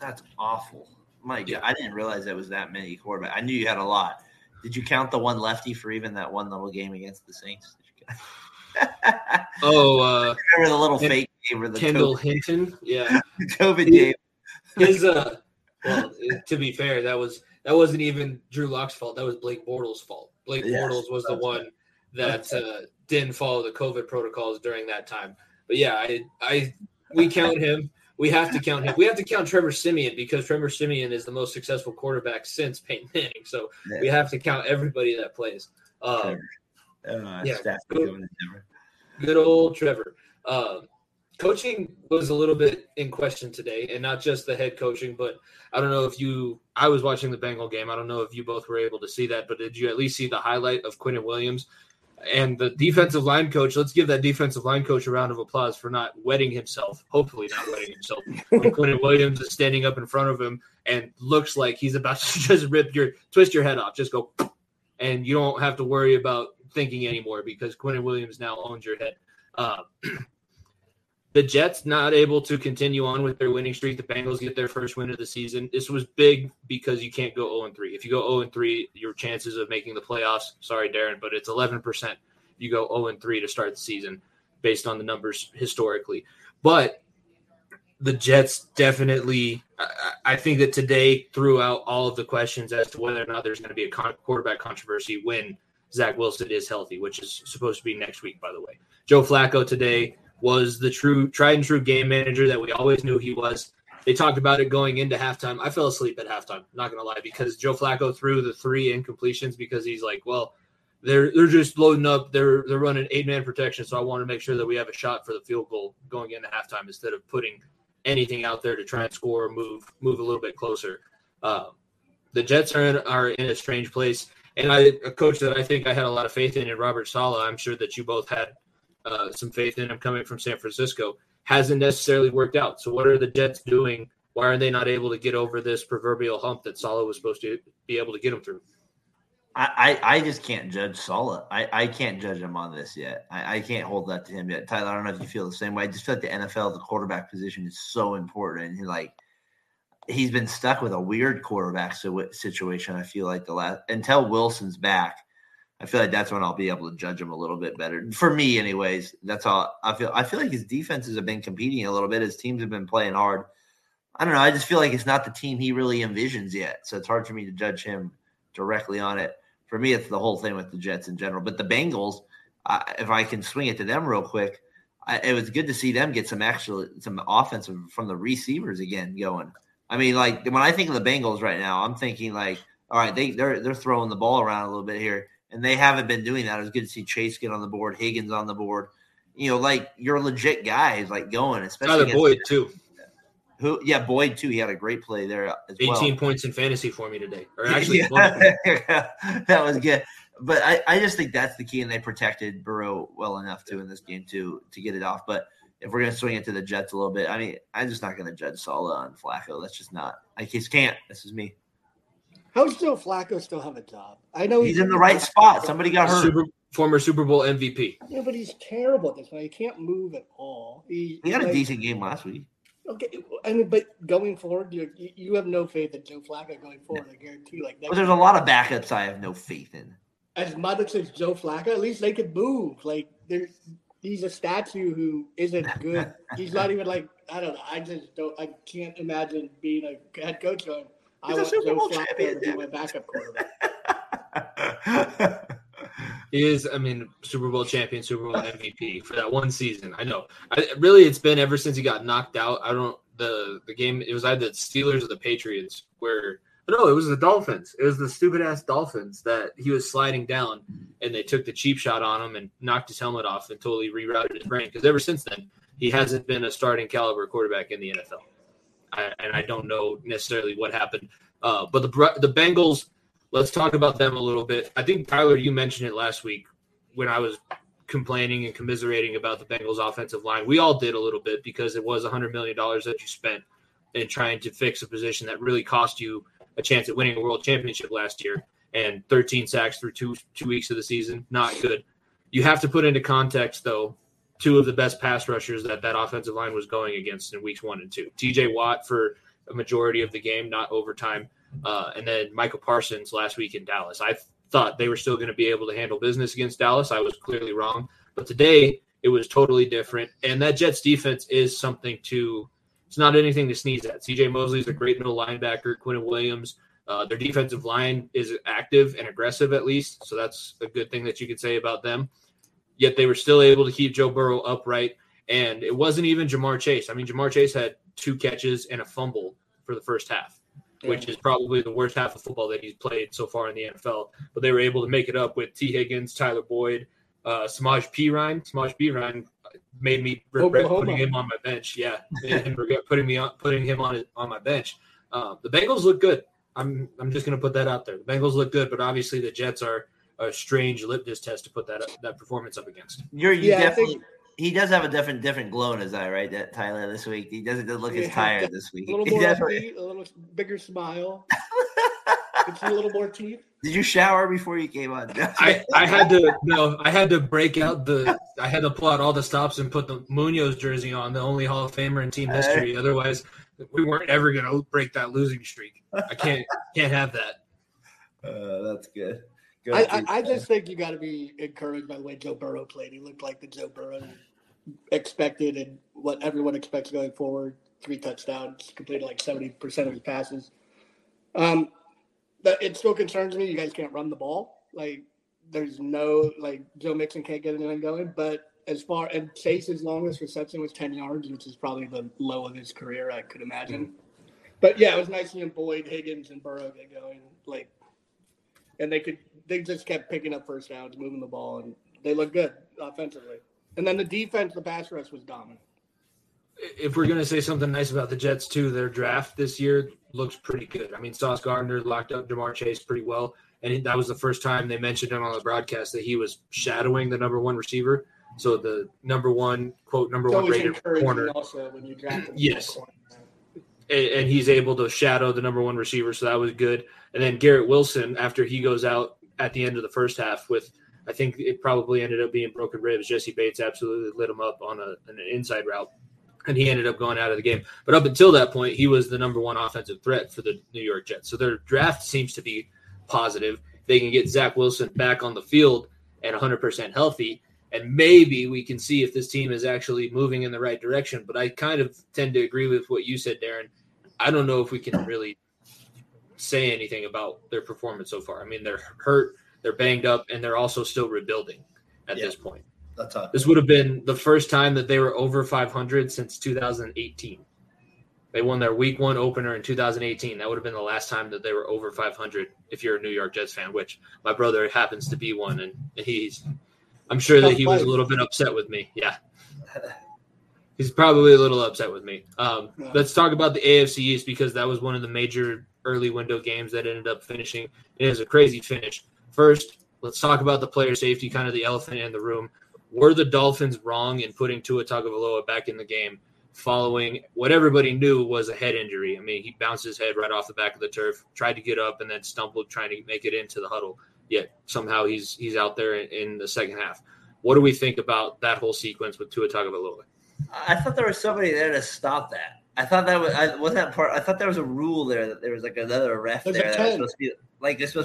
That's awful. My God, I didn't realize that was that many quarterbacks. I knew you had a lot. Did you count the one lefty for even that one little game against the Saints? Remember the little fake game where the Kendall COVID Hinton? Yeah. COVID game. Well, to be fair, that wasn't even Drew Lock's fault. That was Blake Bortles' fault. Bortles was the one that didn't follow the COVID protocols during that time. But yeah, we count him. We have to count him. We have to count Trevor Siemian because Trevor Siemian is the most successful quarterback since Peyton Manning. So we have to count everybody that plays. Good old Trevor. Coaching was a little bit in question today, and not just the head coaching, but I don't know if I was watching the Bengal game. I don't know if you both were able to see that, but did you at least see the highlight of Quinnen Williams? And the defensive line coach, let's give that defensive line coach a round of applause for not wetting himself, hopefully not wetting himself, when Quinnen Williams is standing up in front of him and looks like he's about to just twist your head off, just go, and you don't have to worry about thinking anymore because Quinnen Williams now owns your head. The Jets not able to continue on with their winning streak. The Bengals get their first win of the season. This was big because you can't go 0-3. If you go 0-3, your chances of making the playoffs, sorry, Darren, but it's 11%. You go 0-3 to start the season based on the numbers historically. But the Jets definitely – I think that today threw out all of the questions as to whether or not there's going to be a quarterback controversy when Zach Wilson is healthy, which is supposed to be next week, by the way. Joe Flacco today was the tried and true game manager that we always knew he was. They talked about it going into halftime. I fell asleep at halftime, not going to lie, because Joe Flacco threw the 3 incompletions because he's like, well, they're just loading up. They're running 8-man protection, so I want to make sure that we have a shot for the field goal going into halftime instead of putting anything out there to try and score or move a little bit closer. The Jets are in a strange place. And a coach that I think I had a lot of faith in Robert Saleh, I'm sure that you both had some faith in him coming from San Francisco, hasn't necessarily worked out. So what are the Jets doing? Why are they not able to get over this proverbial hump that Saleh was supposed to be able to get them through? I just can't judge Saleh. I can't judge him on this yet. I can't hold that to him yet. Tyler, I don't know if you feel the same way. I just feel like the NFL, the quarterback position is so important. He's been stuck with a weird quarterback situation, I feel like, until Wilson's back. I feel like that's when I'll be able to judge him a little bit better. For me, anyways, that's all I feel. I feel like his defenses have been competing a little bit. His teams have been playing hard. I don't know. I just feel like it's not the team he really envisions yet, so it's hard for me to judge him directly on it. For me, it's the whole thing with the Jets in general. But the Bengals, if I can swing it to them real quick, it was good to see them get some offensive from the receivers again going. I mean, when I think of the Bengals right now, I'm thinking all right, they're throwing the ball around a little bit here, and they haven't been doing that. It was good to see Chase get on the board, Higgins on the board. Your legit guys going, especially Tyler Boyd too. Boyd too. He had a great play there as 18 well. Points in fantasy for me today, or actually, that was good. But I just think that's the key, and they protected Burrow well enough too in this game too to get it off, but. If we're going to swing it to the Jets a little bit, I'm just not going to judge Saleh on Flacco. that's just not – I just can't. This is me. How does Joe Flacco still have a job? I know he's in the right spot. Somebody got hurt. Former Super Bowl MVP. Yeah, but he's terrible at this point. He can't move at all. He had a decent game last week. Okay, but going forward, you have no faith in Joe Flacco going forward. No. I guarantee you. There's a lot of backups I have no faith in. As much as Joe Flacco, at least they could move. There's – he's a statue who isn't good. He's not even I don't know. I can't imagine being a head coach going, I want Joe Flacco to be my backup quarterback. He is, Super Bowl champion, Super Bowl MVP for that one season. I know. Really, it's been ever since he got knocked out. The game, it was either the Steelers or the Patriots it was the Dolphins. It was the stupid-ass Dolphins that he was sliding down, and they took the cheap shot on him and knocked his helmet off and totally rerouted his brain. Because ever since then, he hasn't been a starting caliber quarterback in the NFL. I don't know necessarily what happened. But the Bengals, let's talk about them a little bit. I think, Tyler, you mentioned it last week when I was complaining and commiserating about the Bengals' offensive line. We all did a little bit because it was $100 million that you spent in trying to fix a position that really cost you a chance at winning a world championship last year, and 13 sacks through two weeks of the season. Not good. You have to put into context, though, two of the best pass rushers that offensive line was going against in weeks 1 and 2. TJ Watt for a majority of the game, not overtime, and then Michael Parsons last week in Dallas. I thought they were still going to be able to handle business against Dallas. I was clearly wrong. But today it was totally different, and that Jets defense is something to – it's not anything to sneeze at. C.J. Mosley's a great middle linebacker. Quinnen Williams, their defensive line is active and aggressive at least, so that's a good thing that you could say about them. Yet they were still able to keep Joe Burrow upright, and it wasn't even Ja'Marr Chase. Ja'Marr Chase had 2 catches and a fumble for the first half, which is probably the worst half of football that he's played so far in the NFL. But they were able to make it up with Tee Higgins, Tyler Boyd, Samaj P. Ryan made me regret putting him on my bench. Yeah, and regret putting him on my bench. The Bengals look good. I'm just going to put that out there. The Bengals look good, but obviously the Jets are a strange litmus test to put that performance up against. He does have a different glow in his eye, right? That Tyler this week, he doesn't look as tired this week. A little more upbeat, a little bigger smile. It's a little more teeth. Did you shower before you came on? I had to pull out all the stops and put the Munoz jersey on, the only Hall of Famer in team history. Otherwise, we weren't ever going to break that losing streak. I can't have that. That's good. I just think you got to be encouraged by the way Joe Burrow played. He looked like the Joe Burrow expected and what everyone expects going forward. three touchdowns, completed like 70% of his passes. It still concerns me. You guys can't run the ball. There's no, Joe Mixon can't get anything going. But as far as Chase's longest reception was 10 yards, which is probably the low of his career, I could imagine. But, yeah, it was nice seeing Boyd, Higgins, and Burrow get going. And they just kept picking up first downs, moving the ball, and they looked good offensively. And then the defense, the pass rush was dominant. If we're going to say something nice about the Jets, too, their draft this year looks pretty good. I mean, Sauce Gardner locked up Ja'Marr Chase pretty well, and that was the first time they mentioned him on the broadcast that he was shadowing the number one receiver. So the number one, quote, number one rated corner. Also when you draft him yes. And he's able to shadow the number one receiver, so that was good. And then Garrett Wilson, after he goes out at the end of the first half with, I think it probably ended up being broken ribs. Jesse Bates absolutely lit him up on an inside route, and he ended up going out of the game. But up until that point, he was the number one offensive threat for the New York Jets. So their draft seems to be positive. They can get Zach Wilson back on the field and 100% healthy, and maybe we can see if this team is actually moving in the right direction. But I kind of tend to agree with what you said, Darren. I don't know if we can really say anything about their performance so far. I mean, they're hurt, they're banged up, and they're also still rebuilding at this point. This would have been the first time that they were over 500 since 2018. They won their week one opener in 2018. That would have been the last time that they were over 500 if you're a New York Jets fan, which my brother happens to be one, and I'm sure that he was a little bit upset with me. Yeah. He's probably a little upset with me. Let's talk about the AFC East, because that was one of the major early window games that ended up finishing. It is a crazy finish. First, let's talk about the player safety, kind of the elephant in the room. Were the Dolphins wrong in putting Tua Tagovailoa back in the game following what everybody knew was a head injury? I mean, he bounced his head right off the back of the turf, tried to get up, and then stumbled trying to make it into the huddle. Yet somehow he's out there in the second half. What do we think about that whole sequence with Tua Tagovailoa? I thought there was somebody there to stop that. I thought that was I thought there was a rule there that there was like another ref there that was supposed to be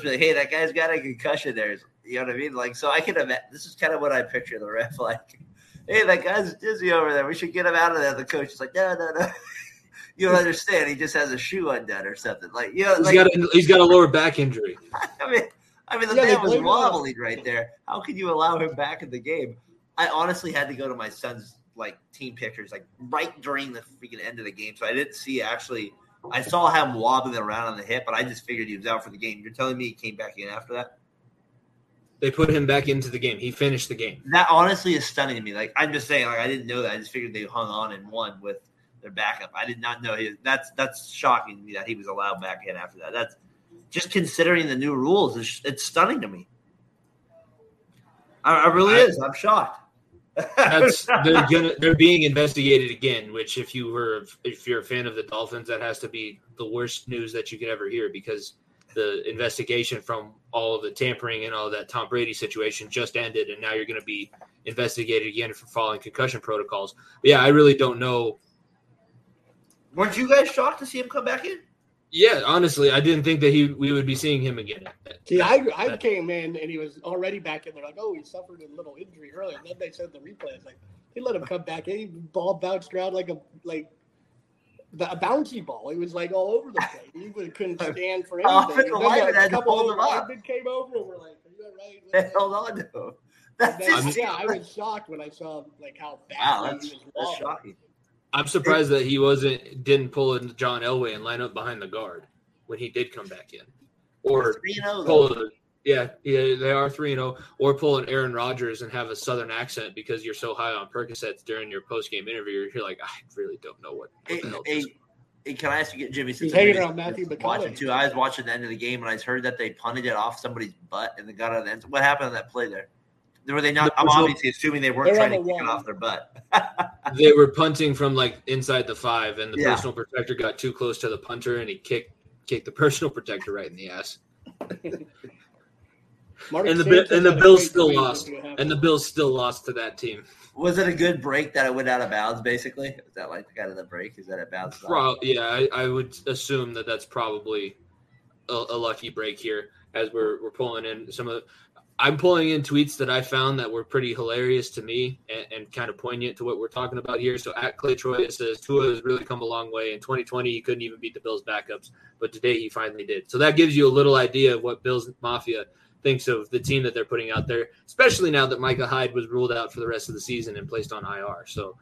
like, hey, that guy's got a concussion there. You know what I mean? So I can imagine this is kind of what I picture the ref like. Hey, that guy's dizzy over there. We should get him out of there. The coach is like, no. You don't understand. He just has a shoe undone or something. He's got a lower back injury. I mean, the man was wobbling right there. How could you allow him back in the game? I honestly had to go to my son's team pictures right during the freaking end of the game, so I didn't see actually. I saw him wobbling around on the hip, but I just figured he was out for the game. You're telling me he came back in after that? They put him back into the game. He finished the game. That honestly is stunning to me. I'm just saying, I didn't know that. I just figured they hung on and won with their backup. I did not know that's shocking to me that he was allowed back in after that. That's just considering the new rules, it's stunning to me. I really I'm shocked. They're being investigated again, which if you're a fan of the Dolphins, that has to be the worst news that you could ever hear, because the investigation from all of the tampering and all of that Tom Brady situation just ended, and now you're going to be investigated again for following concussion protocols. But yeah, I really don't know. Weren't you guys shocked to see him come back in? Yeah, honestly, I didn't think that we would be seeing him again. See, I came in and he was already back in there. He suffered a little injury earlier. And then they said the replay is they let him come back in. He ball bounced around like a bouncy ball. He was all over the place. He couldn't stand for anything. A couple of linemen came over and were like, "Are you all right?" They held on to him. I was shocked when I saw how bad he was. That's shocking. I'm surprised that he didn't pull in John Elway and line up behind the guard when he did come back in, or they are 3-0, or pull an Aaron Rodgers and have a Southern accent because you're so high on Percocets during your post game interview. You're like, I really don't know what the hell. Hey, can I ask you, Jimmy? Since I was watching the end of the game and I heard that they punted it off somebody's butt and they got out of the end. What happened on that play there? Were they not? I'm obviously assuming they weren't trying to kick it off their butt. They were punting from inside the 5, and the personal protector got too close to the punter, and he kicked the personal protector right in the ass. and the Bills still lost. And the Bills still lost to that team. Was it a good break that it went out of bounds? Basically, is that the kind of the break? Is that it bounced? Yeah, I would assume that's probably a lucky break here, as we're pulling in some of the. I'm pulling in tweets that I found that were pretty hilarious to me and kind of poignant to what we're talking about here. So at Clay Troy says, Tua has really come a long way. In 2020, he couldn't even beat the Bills' backups, but today he finally did. So that gives you a little idea of what Bills Mafia thinks of the team that they're putting out there, especially now that Micah Hyde was ruled out for the rest of the season and placed on IR. So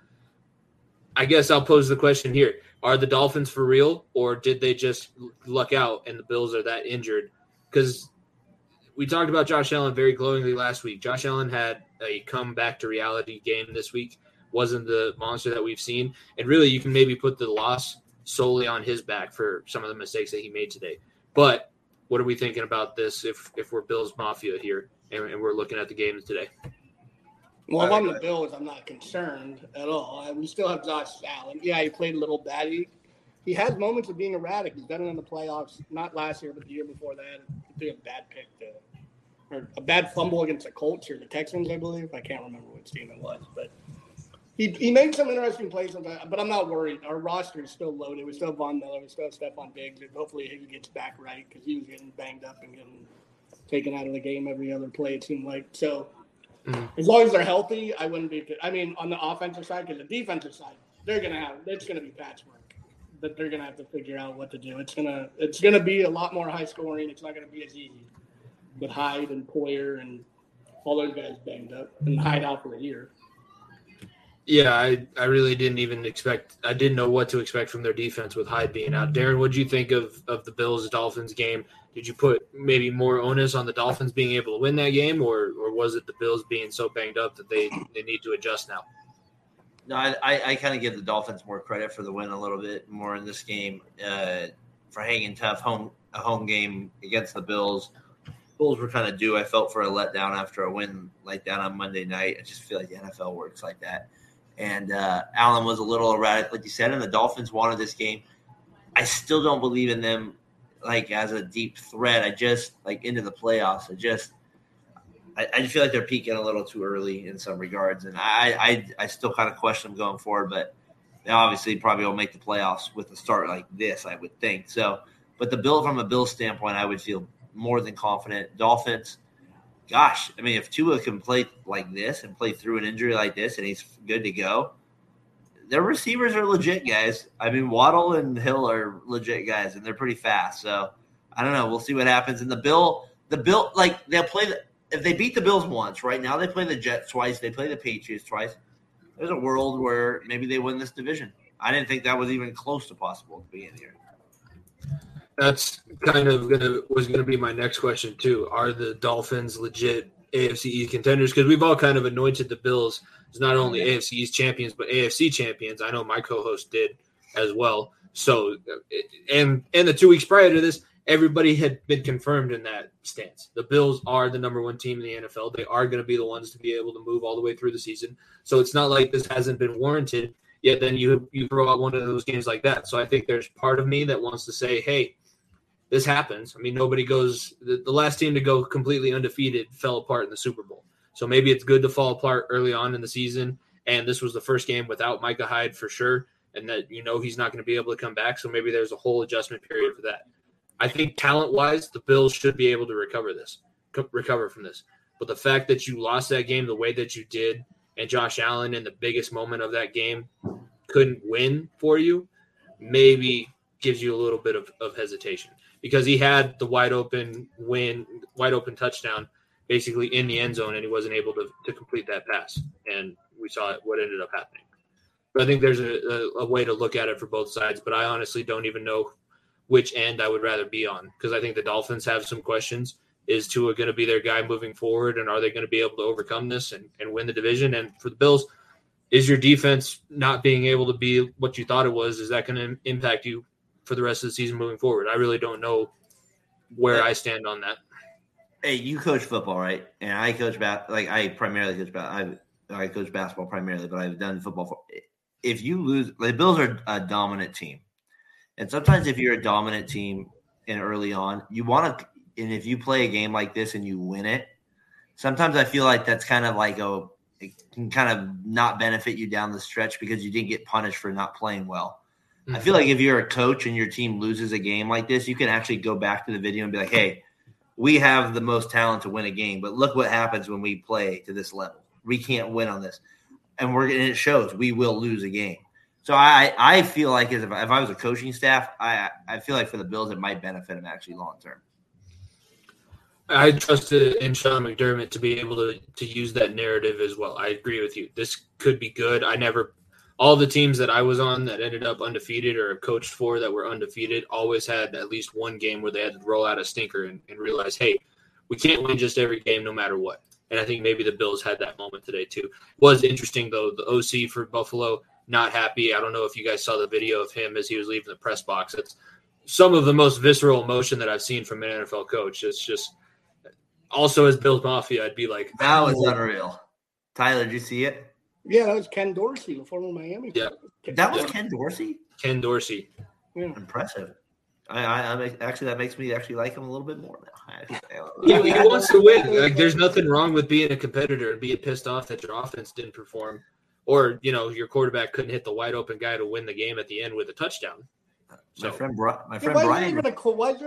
I guess I'll pose the question here. Are the Dolphins for real, or did they just luck out and the Bills are that injured? Because we talked about Josh Allen very glowingly last week. Josh Allen had a come-back-to-reality game this week, wasn't the monster that we've seen. And really, you can maybe put the loss solely on his back for some of the mistakes that he made today. But what are we thinking about this if we're Bills Mafia here and we're looking at the games today? Well, if I'm the Bills, I'm not concerned at all. We still have Josh Allen. Yeah, he played a little bad. He has moments of being erratic. He's done it in the playoffs, not last year, but the year before that. He did a bad pick, or a bad fumble against the Colts or the Texans, I believe. I can't remember which team it was, but he made some interesting plays. But I'm not worried. Our roster is still loaded. We still have Von Miller. We still have Stephon Diggs. Hopefully he gets back right, because he was getting banged up and getting taken out of the game every other play, it seemed like. So as long as they're healthy, I wouldn't be – I mean, on the offensive side, because the defensive side, they're going to have – it's going to be patchwork. That they're going to have to figure out what to do. It's gonna be a lot more high scoring. It's not going to be as easy with Hyde and Poyer and all those guys banged up and Hyde out for a year. Yeah, I really didn't even expect – I didn't know what to expect from their defense with Hyde being out. Darren, what did you think of the Bills-Dolphins game? Did you put maybe more onus on the Dolphins being able to win that game, or was it the Bills being so banged up that they need to adjust now? No, I kind of give the Dolphins more credit for the win a little bit more in this game for hanging tough a home game against the Bills. Bulls were kind of due, I felt, for a letdown after a win like that on Monday night. I just feel like the NFL works like that. And Allen was a little erratic, like you said, and the Dolphins wanted this game. I still don't believe in them, like, as a deep threat. I just, like, into the playoffs. I just feel like they're peaking a little too early in some regards, and I still kind of question them going forward. But they obviously probably will make the playoffs with a start like this, I would think. So, but the Bill, from a Bill standpoint, I would feel more than confident. Dolphins, gosh, I mean, if Tua can play like this and play through an injury like this, and he's good to go, their receivers are legit guys. I mean, Waddle and Hill are legit guys, and they're pretty fast. So, I don't know. We'll see what happens. And the Bill, like, they'll play the. If they beat the Bills once, right now they play the Jets twice, they play the Patriots twice. There's a world where maybe they win this division. I didn't think that was even close to possible at the beginning of the year. That's kind of was gonna be my next question too. Are the Dolphins legit AFC East contenders? Because we've all kind of anointed the Bills as not only AFC East champions but AFC champions. I know my co-host did as well. So, and the 2 weeks prior to this, everybody had been confirmed in that stance. The Bills are the number one team in the NFL. They are going to be the ones to be able to move all the way through the season. So it's not like this hasn't been warranted, yet then you throw out one of those games like that. So I think there's part of me that wants to say, hey, this happens. I mean, nobody goes – the last team to go completely undefeated fell apart in the Super Bowl. So maybe it's good to fall apart early on in the season, and this was the first game without Micah Hyde for sure, and that you know he's not going to be able to come back. So maybe there's a whole adjustment period for that. I think talent-wise, the Bills should be able to recover from this. But the fact that you lost that game the way that you did, and Josh Allen in the biggest moment of that game couldn't win for you, maybe gives you a little bit of hesitation, because he had the wide open touchdown basically in the end zone, and he wasn't able to complete that pass. And we saw what ended up happening. But I think there's a way to look at it for both sides, but I honestly don't even know which end I would rather be on, because I think the Dolphins have some questions. Is Tua going to be their guy moving forward, and are they going to be able to overcome this and win the division? And for the Bills, is your defense not being able to be what you thought it was, is that going to impact you for the rest of the season moving forward? I really don't know where I stand on that. Hey, you coach football, right? And I coach I coach basketball primarily, but I've done football. If you lose, the Bills are a dominant team. And sometimes if you're a dominant team and early on, you want to – and if you play a game like this and you win it, sometimes I feel like that's kind of like it can kind of not benefit you down the stretch because you didn't get punished for not playing well. Mm-hmm. I feel like if you're a coach and your team loses a game like this, you can actually go back to the video and be like, hey, we have the most talent to win a game, but look what happens when we play to this level. We can't win on this. And it shows. We will lose a game. So I feel like as if I was a coaching staff, I feel like for the Bills, it might benefit them actually long-term. I trusted in Sean McDermott to be able to use that narrative as well. I agree with you. This could be good. All the teams that I was on that ended up undefeated or coached for that were undefeated always had at least one game where they had to roll out a stinker and realize, hey, we can't win just every game no matter what. And I think maybe the Bills had that moment today too. It was interesting, though, the OC for Buffalo, not happy. I don't know if you guys saw the video of him as he was leaving the press box. It's some of the most visceral emotion that I've seen from an NFL coach. It's just also as Bills Mafia, I'd be like. That was unreal. Tyler, did you see it? Yeah, that was Ken Dorsey, the former Miami. Yeah, that was Ken Dorsey. Ken Dorsey, yeah. Impressive. I that makes me actually like him a little bit more now. He wants to win. Like, there's nothing wrong with being a competitor and being pissed off that your offense didn't perform, or your quarterback couldn't hit the wide open guy to win the game at the end with a touchdown. So. My friend Brian. Why is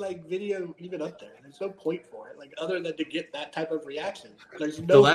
there video even up there? There's no point for it. Other than to get that type of reaction, there's no.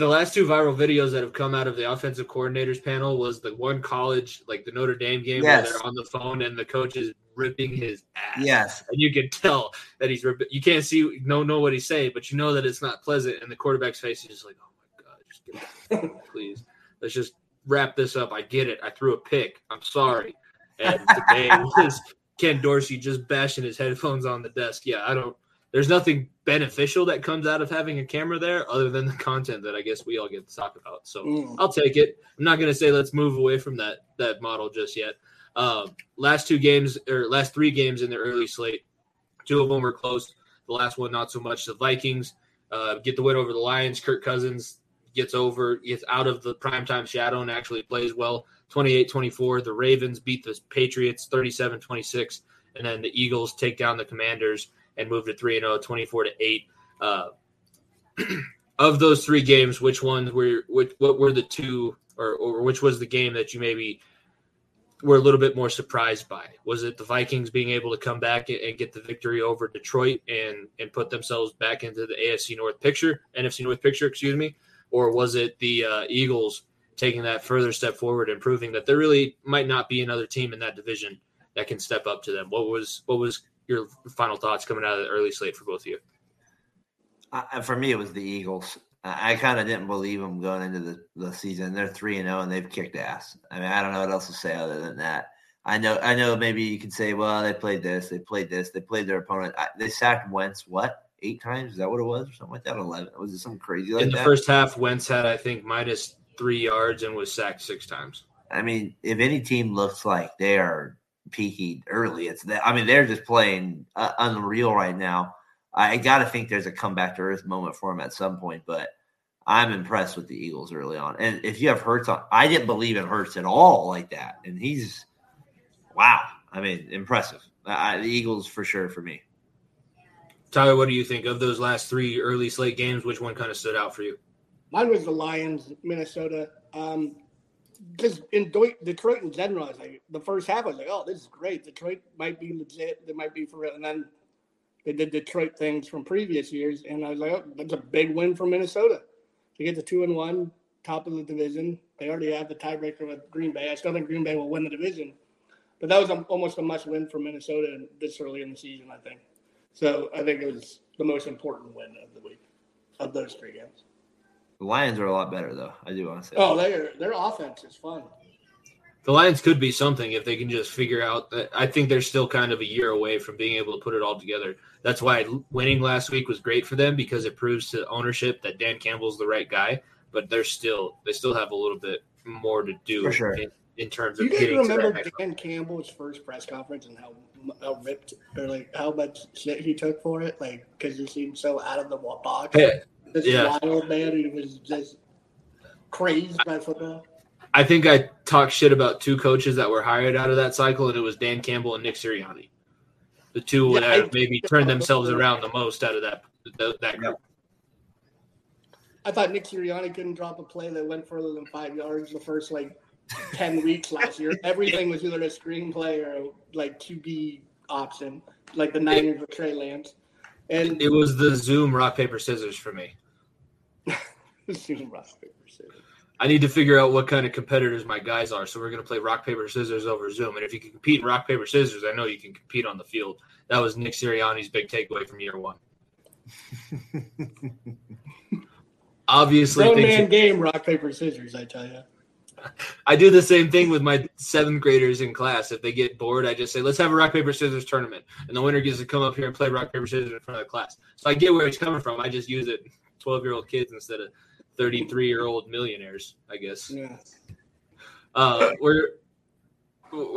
The last two viral videos that have come out of the offensive coordinators panel was the one college, the Notre Dame game, yes, where they're on the phone and the coach is ripping his ass. Yes. And you can tell that he's ripping. You can't see, know what he's saying, but you know that it's not pleasant. And the quarterback's face is just like, oh my God, just get it, please. Let's just wrap this up. I get it. I threw a pick. I'm sorry. And today was Ken Dorsey just bashing his headphones on the desk. Yeah, there's nothing beneficial that comes out of having a camera there other than the content that I guess we all get to talk about. So I'll take it. I'm not going to say let's move away from that model just yet. Last three games in the early slate, two of them were close. The last one, not so much. The Vikings get the win over the Lions. Kirk Cousins gets out of the primetime shadow and actually plays well. 28-24. The Ravens beat the Patriots 37-26. And then the Eagles take down the Commanders and moved to 3-0, 24-8. Of those three games, what were the two, or which was the game that you maybe were a little bit more surprised by? Was it the Vikings being able to come back and get the victory over Detroit and put themselves back into the NFC North picture, excuse me? Or was it the Eagles taking that further step forward and proving that there really might not be another team in that division that can step up to them? What was your final thoughts coming out of the early slate for both of you? For me, it was the Eagles. I kind of didn't believe them going into the season. They're 3-0 and they've kicked ass. I mean, I don't know what else to say other than that. I know. Maybe you could say, well, they played this, they played their opponent. They sacked Wentz, 8 times? Is that what it was? Or something like that? 11? Was it something crazy like that? In the first half, Wentz had, I think, minus 3 yards and was sacked 6 times. I mean, if any team looks like they are peaky early, they're just playing unreal right now. I gotta think there's a comeback to earth moment for them at some point, but I'm impressed with the Eagles early on. And if you have Hurts on, I didn't believe in Hurts at all like that, and he's impressive. The Eagles for sure for me. Tyler, what do you think of those last three early slate games? Which one kind of stood out for you? Mine was the Lions, Minnesota. Just in Detroit in general, the first half, I was like, oh, this is great. Detroit might be legit. They might be for real. And then they did Detroit things from previous years. And I was like, oh, that's a big win for Minnesota. They get the 2-1, top of the division. They already have the tiebreaker with Green Bay. I still think Green Bay will win the division. But that was almost a must win for Minnesota this early in the season, I think. So I think it was the most important win of the week, of those three games. The Lions are a lot better, though. I do want to say. Oh, their offense is fun. The Lions could be something if they can just figure out that. I think they're still kind of a year away from being able to put it all together. That's why winning last week was great for them, because it proves to ownership that Dan Campbell's the right guy. But they still have a little bit more to do for sure. in terms of. You guys remember Dan Campbell's first press conference and how ripped or how much shit he took for it, because he seemed so out of the box. Hey. This wild man who was just crazed by football. I think I talked shit about two coaches that were hired out of that cycle, and it was Dan Campbell and Nick Sirianni. The two would have maybe turned themselves around the most out of that group. I thought Nick Sirianni couldn't drop a play that went further than 5 yards the first 10 weeks last year. Everything was either a screenplay or QB option, like the Niners with Trey Lance. And it was the Zoom rock, paper, scissors for me. Zoom rock, paper, scissors. I need to figure out what kind of competitors my guys are, so we're going to play rock, paper, scissors over Zoom. And if you can compete in rock, paper, scissors, I know you can compete on the field. That was Nick Sirianni's big takeaway from year one. Obviously, no man game, rock, paper, scissors, I tell you. I do the same thing with my seventh graders in class. If they get bored, I just say, let's have a rock, paper, scissors tournament. And the winner gets to come up here and play rock, paper, scissors in front of the class. So I get where it's coming from. I just use it 12-year-old kids instead of 33-year-old millionaires, I guess. Yeah. We're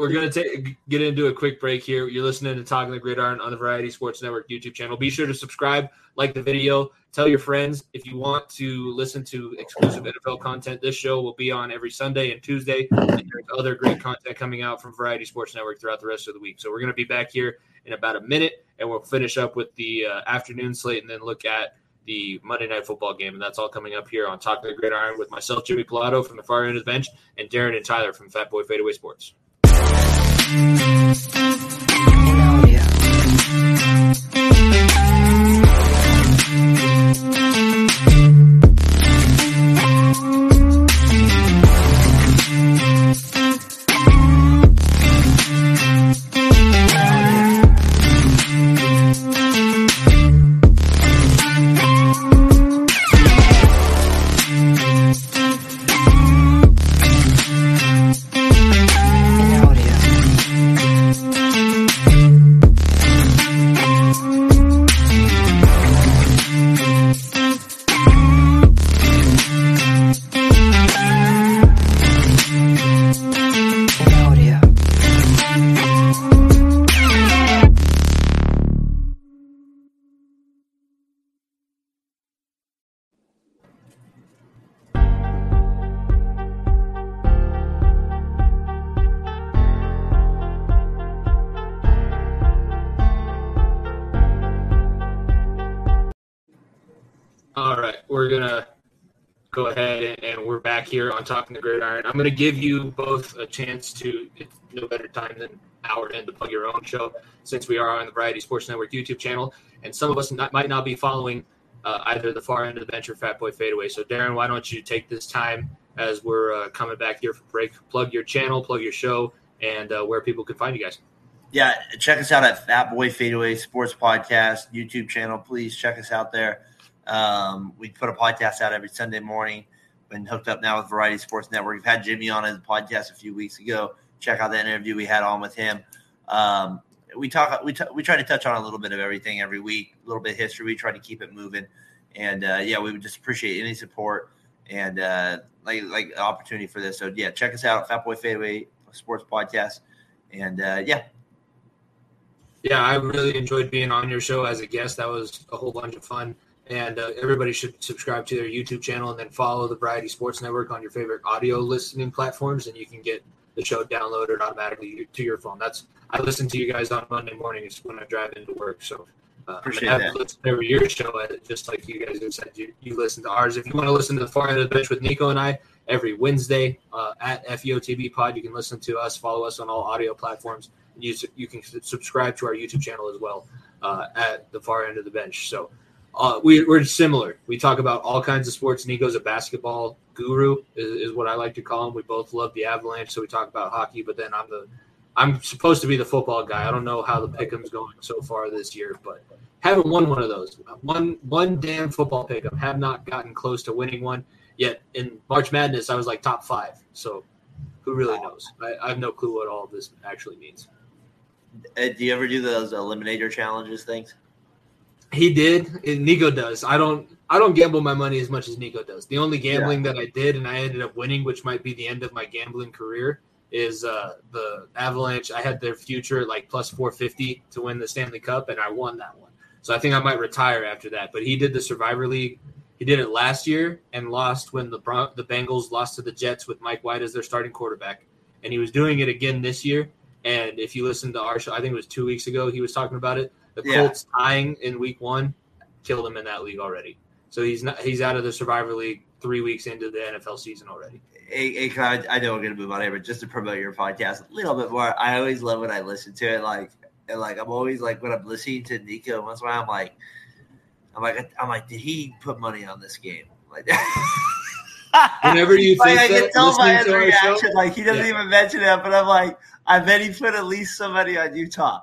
going to get into a quick break here. You're listening to Talking the Gridiron on the Variety Sports Network YouTube channel. Be sure to subscribe, like the video, tell your friends. If you want to listen to exclusive NFL content, this show will be on every Sunday and Tuesday. And there's other great content coming out from Variety Sports Network throughout the rest of the week. So we're going to be back here in about a minute, and we'll finish up with the afternoon slate and then look at the Monday Night Football game. And that's all coming up here on Talking the Gridiron with myself, Jimmy Pilato, from the far end of the bench, and Darren and Tyler from Fat Boy Fadeaway Sports. Here on Talking the Gridiron. I'm going to give you both a chance to, it's no better time than hour in to plug your own show, since we are on the Variety Sports Network YouTube channel, and some of us might not be following either the far end of the bench or Fat Boy Fadeaway. So Darren, why don't you take this time as we're coming back here for break, plug your channel, plug your show, and where people can find you guys. Yeah, check us out at Fat Boy Fadeaway Sports Podcast YouTube channel. Please check us out there. We put a podcast out every Sunday morning. Been hooked up now with Variety Sports Network. We've had Jimmy on his podcast a few weeks ago. Check out that interview we had on with him. We try to touch on a little bit of everything every week, a little bit of history. We try to keep it moving. And, yeah, we would just appreciate any support and, like opportunity for this. So, yeah, check us out, Fat Boy Fadeaway Sports Podcast. And, yeah. Yeah, I really enjoyed being on your show as a guest. That was a whole bunch of fun. And everybody should subscribe to their YouTube channel and then follow the Variety Sports Network on your favorite audio listening platforms, and you can get the show downloaded automatically to your phone. I listen to you guys on Monday mornings when I drive into work, so I have to listen to your show, just like you guys have said. You listen to ours. If you want to listen to the Far End of the Bench with Nico and I every Wednesday at FEOTB Pod, you can listen to us, follow us on all audio platforms. You can subscribe to our YouTube channel as well at the Far End of the Bench. So. We're similar. We talk about all kinds of sports. Nico's a basketball guru, is what I like to call him. We both love the Avalanche, so we talk about hockey. But then I'm supposed to be the football guy. I don't know how the pick'em's going so far this year, but haven't won one of those. One damn football pick'em. Have not gotten close to winning one yet. In March Madness, I was like top 5. So who really knows? I have no clue what all this actually means. Do you ever do those eliminator challenges things? He did, and Nico does. I don't gamble my money as much as Nico does. The only gambling that I did, and I ended up winning, which might be the end of my gambling career, is the Avalanche. I had their future like plus 450 to win the Stanley Cup, and I won that one. So I think I might retire after that. But he did the Survivor League. He did it last year and lost when the Bengals lost to the Jets with Mike White as their starting quarterback. And he was doing it again this year. And if you listen to our show, I think it was 2 weeks ago, he was talking about it. The Colts tying in week 1 killed him in that league already. So he's out of the Survivor League 3 weeks into the NFL season already. Hey, I know we're going to move on here, but just to promote your podcast a little bit more, I always love when I listen to it. Like, And like I'm always like when I'm listening to Nico, once in a while I'm like, did he put money on this game? Like whenever you think like, that, I can tell by his reaction, like he doesn't even mention it, but I'm like, I bet he put at least somebody on Utah.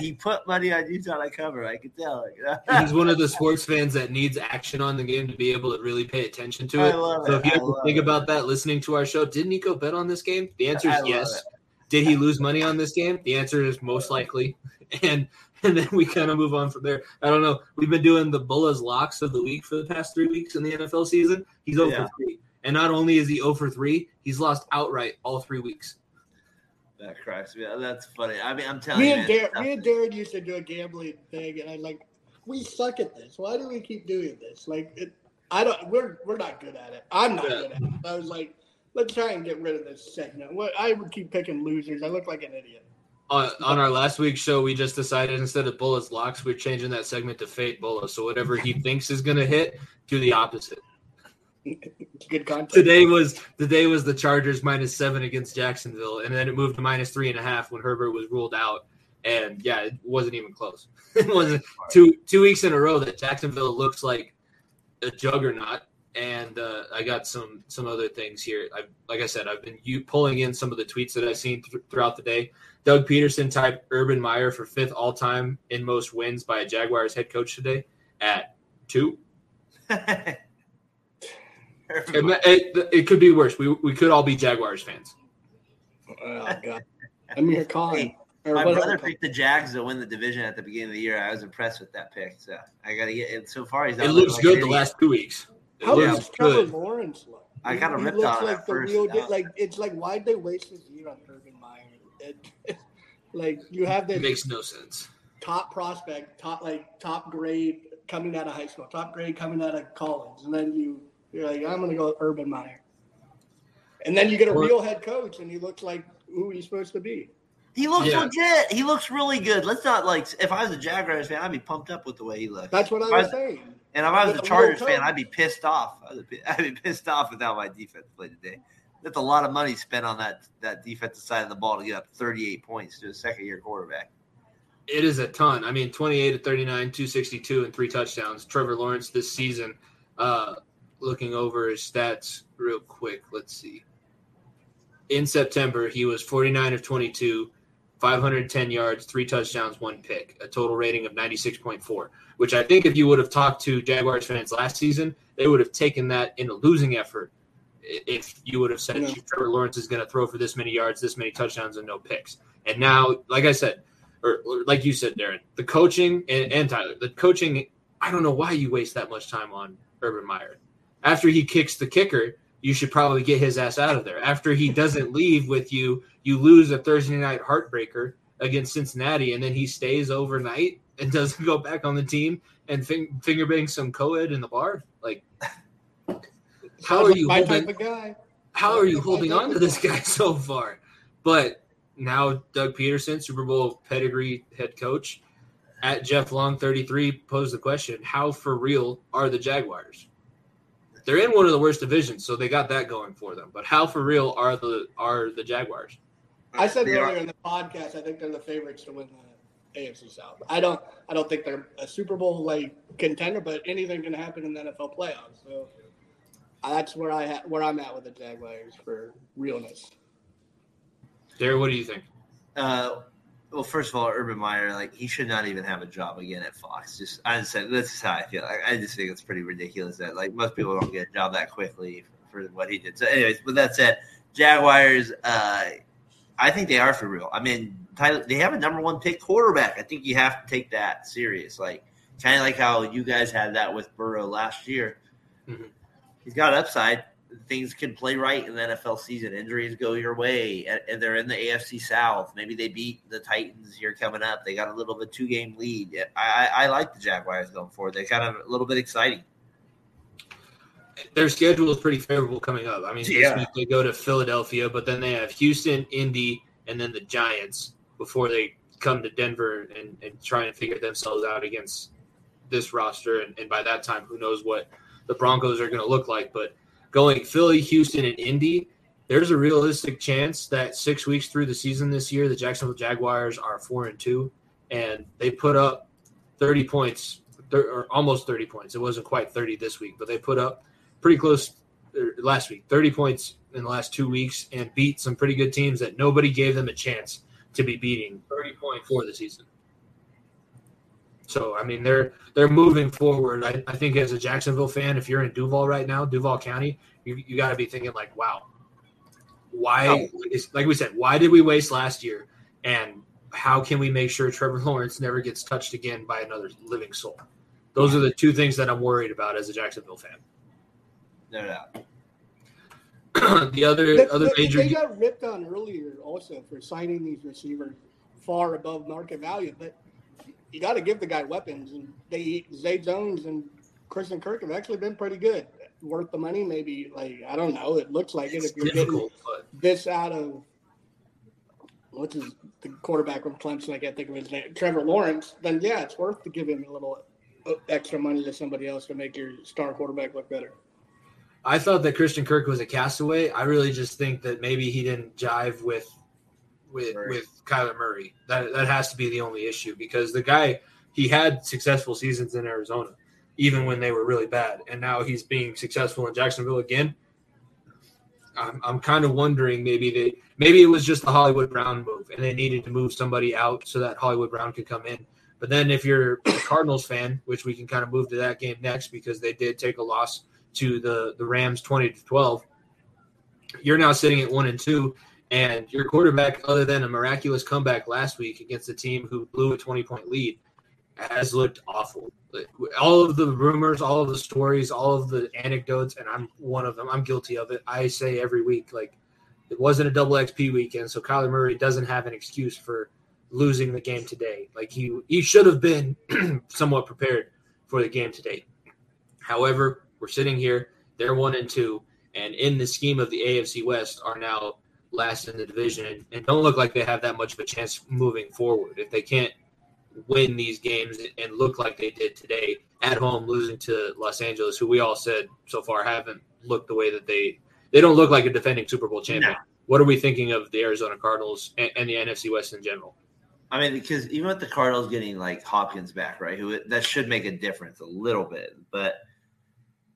He put money on Utah to cover. I could tell. You know? He's one of the sports fans that needs action on the game to be able to really pay attention to it. So if you ever think about that, listening to our show, did Nico bet on this game? The answer is yes. Did he lose money on this game? The answer is most likely. And then we kind of move on from there. I don't know. We've been doing the Bulla's locks of the week for the past 3 weeks in the NFL season. He's 0 for 3. And not only is he 0 for 3, he's lost outright all 3 weeks. That cracks me up. That's funny. I mean, I'm telling you. Me and Darren used to do a gambling thing, and I'm like, we suck at this. Why do we keep doing this? Like, we're not good at it. I'm not good at it. I was like, let's try and get rid of this segment. I would keep picking losers. I look like an idiot. On our last week's show, we just decided instead of Bulla's locks, we're changing that segment to Fate Bulla. So whatever he thinks is going to hit, do the opposite. Good content. Today was the Chargers -7 against Jacksonville, and then it moved to -3.5 when Herbert was ruled out. And yeah, it wasn't even close. It wasn't two weeks in a row that Jacksonville looks like a juggernaut. And I got some other things here. Like I said, I've been pulling in some of the tweets that I've seen throughout the day. Doug Peterson typed Urban Meyer for 5th all time in most wins by a Jaguars head coach today at 2. It could be worse. We could all be Jaguars fans. Oh, God. I'm here calling. My brother picked the Jags to win the division at the beginning of the year. I was impressed with that pick. So I got to get it. So far, he's not. It looks like good the last 2 weeks. How does Trevor Lawrence look? I kind of ripped on like at first. It's like, why'd they waste his year on Urban Meyer? Like, you have that. It makes no sense. Top prospect, top grade coming out of high school, top grade coming out of college. And then you're like, I'm going to go with Urban Meyer. And then you get a real head coach, and he looks like who he's supposed to be. He looks legit. He looks really good. Let's not, like, if I was a Jaguars fan, I'd be pumped up with the way he looked. That's what I was saying. And if I was a Chargers fan, I'd be pissed off. I'd be pissed off with how my defense played today. That's a lot of money spent on that defensive side of the ball to get up 38 points to a second-year quarterback. It is a ton. I mean, 28 to 39, 262, and 3 touchdowns. Trevor Lawrence this season, looking over his stats real quick. Let's see. In September, he was 49 of 22, 510 yards, 3 touchdowns, 1 pick, a total rating of 96.4, which I think if you would have talked to Jaguars fans last season, they would have taken that in a losing effort if you would have said Trevor Lawrence is going to throw for this many yards, this many touchdowns, and no picks. And now, like I said, or like you said, Darren, the coaching and Tyler, the coaching, I don't know why you waste that much time on Urban Meyer. After he kicks the kicker, you should probably get his ass out of there. After he doesn't leave with you, you lose a Thursday night heartbreaker against Cincinnati, and then he stays overnight and doesn't go back on the team and finger bang some co-ed in the bar. Like, how are you holding on to this guy so far? But now Doug Peterson, Super Bowl pedigree head coach, at Jeff Long 33 posed the question: how for real are the Jaguars? They're in one of the worst divisions, so they got that going for them. But how for real are the Jaguars? I said earlier in the podcast, I think they're the favorites to win the AFC South. I don't think they're a Super Bowl like contender, but anything can happen in the NFL playoffs. So that's where I'm at with the Jaguars for realness. Derek, what do you think? Well, first of all, Urban Meyer, like, he should not even have a job again at Fox. That's just how I feel. I just think it's pretty ridiculous that, like, most people don't get a job that quickly for what he did. So, anyways, with that said, Jaguars, I think they are for real. I mean, Tyler, they have a number 1 pick quarterback. I think you have to take that serious. Like, kind of like how you guys had that with Burrow last year. Mm-hmm. He's got upside. Things can play right in the NFL season. Injuries go your way, and they're in the AFC South. Maybe they beat the Titans here coming up. They got a little bit 2-game lead. I like the Jaguars going forward. They're kind of a little bit exciting. Their schedule is pretty favorable coming up. I mean, this week they go to Philadelphia, but then they have Houston, Indy, and then the Giants before they come to Denver and try and figure themselves out against this roster. And by that time, who knows what the Broncos are going to look like, but going Philly, Houston, and Indy, there's a realistic chance that 6 weeks through the season this year, the Jacksonville Jaguars are 4-2 and they put up 30 points or almost 30 points. It wasn't quite 30 this week, but they put up pretty close last week, 30 points in the last 2 weeks, and beat some pretty good teams that nobody gave them a chance to be beating 30 points for the season. So, I mean, they're moving forward. I think as a Jacksonville fan, if you're in Duval right now, Duval County, you got to be thinking like, wow, like we said, why did we waste last year? And how can we make sure Trevor Lawrence never gets touched again by another living soul? Those are the two things that I'm worried about as a Jacksonville fan. No doubt. They got ripped on earlier also for signing these receivers far above market value, but you got to give the guy weapons, and Zay Jones and Christian Kirk have actually been pretty good. Worth the money, maybe. Like, I don't know. It looks like it's difficult, but this out of which is the quarterback from Clemson, I can't think of his name, Trevor Lawrence, then yeah, it's worth to give him a little extra money to somebody else to make your star quarterback look better. I thought that Christian Kirk was a castaway. I really just think that maybe he didn't jive with Kyler Murray. That has to be the only issue, because the guy, he had successful seasons in Arizona, even when they were really bad, and now he's being successful in Jacksonville again. I'm kind of wondering maybe it was just the Hollywood Brown move, and they needed to move somebody out so that Hollywood Brown could come in. But then if you're a Cardinals fan, which we can kind of move to that game next, because they did take a loss to the Rams 20-12, you're now sitting at 1-2, and your quarterback, other than a miraculous comeback last week against a team who blew a 20-point lead, has looked awful. All of the rumors, all of the stories, all of the anecdotes, and I'm one of them. I'm guilty of it. I say every week, like, it wasn't a double XP weekend, so Kyler Murray doesn't have an excuse for losing the game today. Like, he should have been somewhat prepared for the game today. However, we're sitting here. They're 1-2, and in the scheme of the AFC West are now last in the division and don't look like they have that much of a chance moving forward. If they can't win these games and look like they did today at home, losing to Los Angeles, who we all said so far haven't looked the way that they don't look like a defending Super Bowl champion. No. What are we thinking of the Arizona Cardinals and the NFC West in general? I mean, because even with the Cardinals getting like Hopkins back, right, who that should make a difference a little bit, but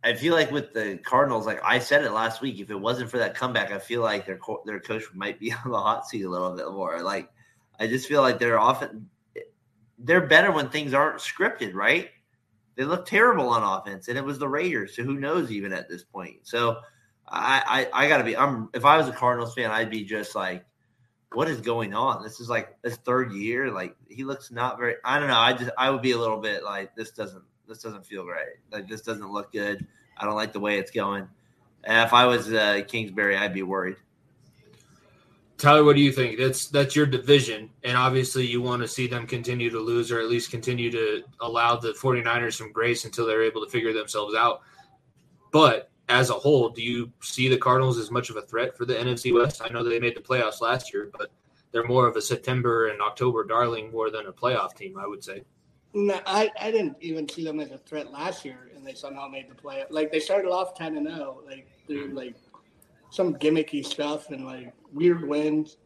I feel like with the Cardinals, like I said it last week, if it wasn't for that comeback, I feel like their coach might be on the hot seat a little bit more. Like, I just feel like they're better when things aren't scripted, right? They look terrible on offense, and it was the Raiders, so who knows even at this point. So I got to be – if I was a Cardinals fan, I'd be just like, what is going on? This is like his third year. Like, he looks not very – I don't know. I would be a little bit like, this doesn't feel right. Like, this doesn't look good. I don't like the way it's going. And if I was Kingsbury, I'd be worried. Tyler, what do you think? That's your division, and obviously you want to see them continue to lose, or at least continue to allow the 49ers some grace until they're able to figure themselves out. But as a whole, do you see the Cardinals as much of a threat for the NFC West? I know they made the playoffs last year, but they're more of a September and October darling more than a playoff team, I would say. No, I didn't even see them as a threat last year, and they somehow made the playoff. Like, they started off 10-0, like through like some gimmicky stuff and like weird wins.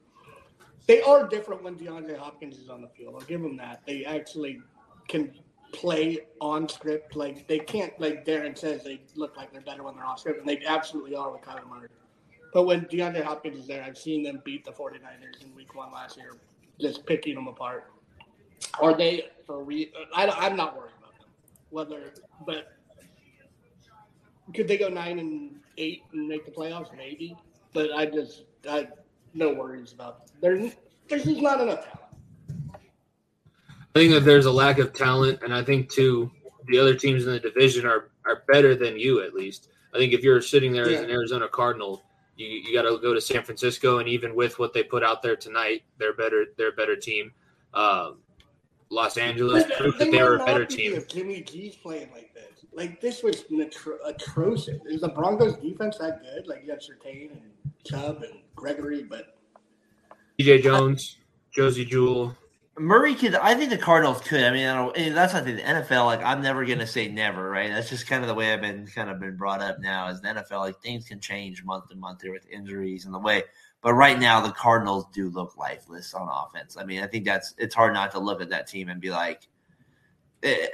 They are different when DeAndre Hopkins is on the field. I'll give them that. They actually can play on script. Like, they can't, like Darren says, they look like they're better when they're off script, and they absolutely are with Kyler Murray. But when DeAndre Hopkins is there, I've seen them beat the 49ers in week one last year, just picking them apart. Are they for real? I'm not worried about them. But could they go 9-8 and make the playoffs? Maybe. But I no worries about them. There's just not enough talent. I think that there's a lack of talent, and I think too the other teams in the division are better than you, at least. I think if you're sitting there as an Arizona Cardinal, you got to go to San Francisco, and even with what they put out there tonight, they're a better team. Los Angeles proved that they were a better team. If Jimmy G's playing like this was atrocious. Is the Broncos defense that good? Like, you have Surtain and Chubb and Gregory, but DJ Jones, Josie Jewell, Murray could. I think the Cardinals could. I mean, that's not the NFL. Like, I'm never going to say never, right? That's just kind of the way I've been brought up now is the NFL. Like, things can change month to month there with injuries and the way. But right now, the Cardinals do look lifeless on offense. I mean, I think it's hard not to look at that team and be like,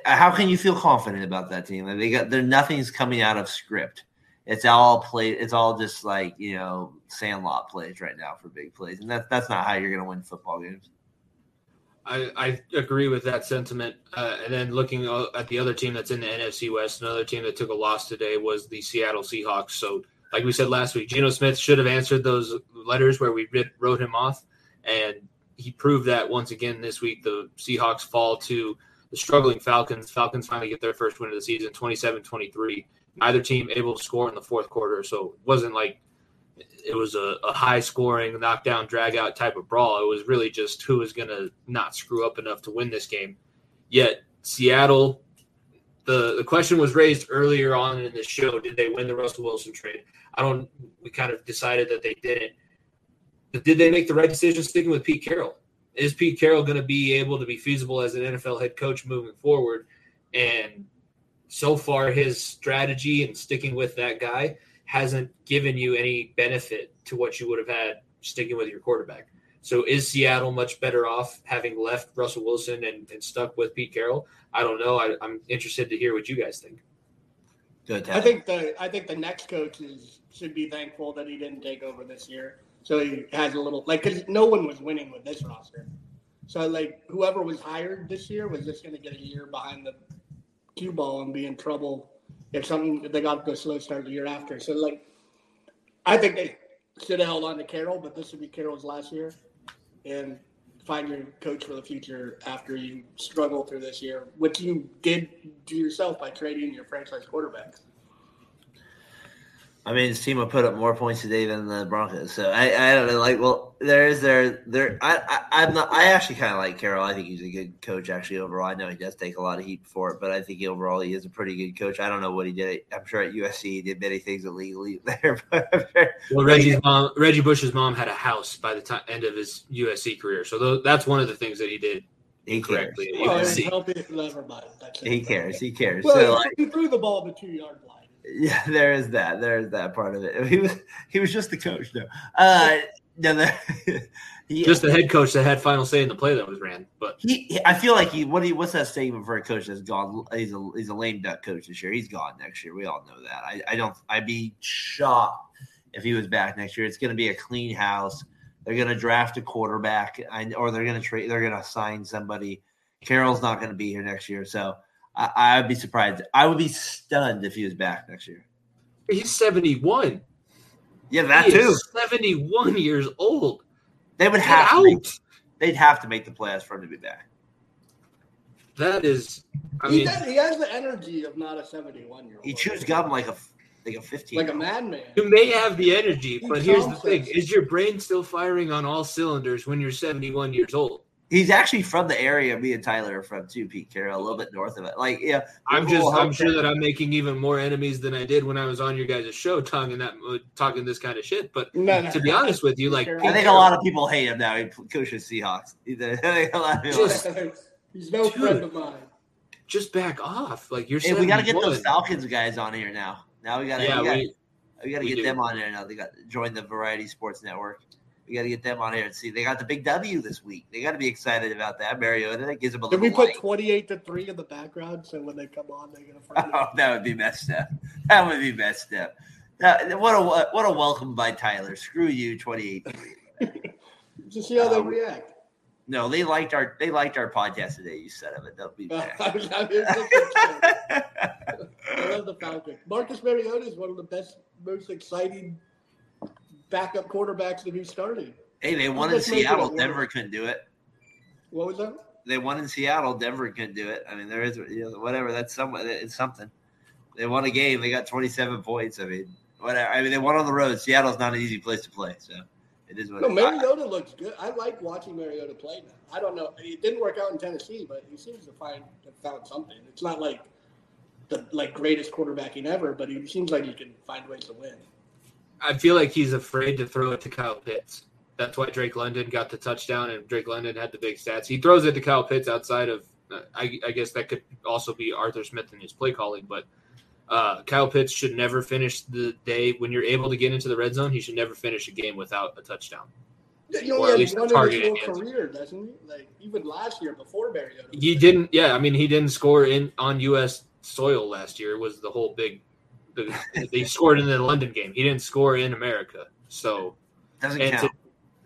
how can you feel confident about that team? Like, nothing's coming out of script. It's all play. It's all just like, sandlot plays right now for big plays, and that's not how you're going to win football games. I agree with that sentiment. And then looking at the other team that's in the NFC West, another team that took a loss today was the Seattle Seahawks. So like we said last week, Geno Smith should have answered those letters where we wrote him off. And he proved that once again this week. The Seahawks fall to the struggling Falcons. Falcons finally get their first win of the season, 27-23. Neither team able to score in the fourth quarter. So it wasn't like it was a high-scoring, knockdown, drag-out type of brawl. It was really just who was going to not screw up enough to win this game. Yet Seattle, the question was raised earlier on in the show, did they win the Russell Wilson trade? We kind of decided that they didn't. But did they make the right decision sticking with Pete Carroll? Is Pete Carroll going to be able to be feasible as an NFL head coach moving forward? And so far his strategy and sticking with that guy hasn't given you any benefit to what you would have had sticking with your quarterback. So is Seattle much better off having left Russell Wilson and stuck with Pete Carroll? I don't know. I'm interested to hear what you guys think. I think the next coach should be thankful that he didn't take over this year. So he has a little, like, because no one was winning with this roster. So like whoever was hired this year was just going to get a year behind the cue ball and be in trouble. If they got the slow start the year after. So, like, I think they should have held on to Carroll, but this would be Carroll's last year. And find your coach for the future after you struggle through this year, which you did to yourself by trading your franchise quarterbacks. I mean, this team will put up more points today than the Broncos. So, I don't know. Like, well, I actually kind of like Carroll. I think he's a good coach, actually, overall. I know he does take a lot of heat for it, but I think overall he is a pretty good coach. I don't know what he did. I'm sure at USC he did many things illegally there. Well, Reggie Bush's mom had a house by the end of his USC career. So that's one of the things that he did. He cares. He cares. Well, so, he threw the ball to the 2-yard line. Yeah, there is that. There's that part of it. He was just the coach, though. Just the head coach that had final say in the play that was ran. But I feel like what's that statement for a coach that's gone? He's a lame duck coach this year. He's gone next year. We all know that. I'd be shocked if he was back next year. It's going to be a clean house. They're going to draft a quarterback, or they're going to trade. They're going to sign somebody. Carroll's not going to be here next year, so. I would be surprised. I would be stunned if he was back next year. He's 71. Yeah, he too. 71 years old. They would have to. They'd have to make the playoffs for him to be back. That is. He has the energy of not a 71-year-old. He chews gum like a 15. Like a madman. You may have the energy, but here's the thing: is your brain still firing on all cylinders when you're 71 years old? He's actually from the area me and Tyler are from too, Pete Carroll, a little bit north of it. Like, yeah, I'm sure that I'm making even more enemies than I did when I was on your guys' show talking this kind of shit. But to be honest with you, like, I think a lot of people hate him now. He coaches Seahawks. He's no friend of mine. Just back off. Like, you're saying we got to get those Falcons guys on here now. Now we got to get them on here now. They got to join the Variety Sports Network. We got to get them on here and see. They got the big W this week. They got to be excited about that. Mariota, that gives them a little. Did we put 28-3 in the background so when they come on, they're going to. Oh, that would be messed up. What a welcome by Tyler. Screw you, 28-3. Just see how they react. No, they liked our podcast today. You son of a don't be back. I love the Falcons. Marcus Mariota is one of the best, most exciting backup quarterbacks to be starting. Hey, they won in Seattle. Denver couldn't do it. What was that? They won in Seattle. Denver couldn't do it. I mean, there is whatever. That's somewhat. It's something. They won a game. They got 27 points. I mean, whatever. I mean, they won on the road. Seattle's not an easy place to play, so it is what. No, Mariota looks good. I like watching Mariota play now. I don't know. It didn't work out in Tennessee, but he seems to have found something. It's not like the greatest quarterbacking ever, but he seems like he can find ways to win. I feel like he's afraid to throw it to Kyle Pitts. That's why Drake London got the touchdown, and Drake London had the big stats. He throws it to Kyle Pitts outside of I guess that could also be Arthur Smith and his play calling, but Kyle Pitts should never finish the day. When you're able to get into the red zone, he should never finish a game without a touchdown. He only had one in his career, doesn't he? Like, even last year before Mariota. He didn't – yeah, I mean, he didn't score on U.S. soil last year. It was the whole big – they scored in the London game. He didn't score in America. So – doesn't count.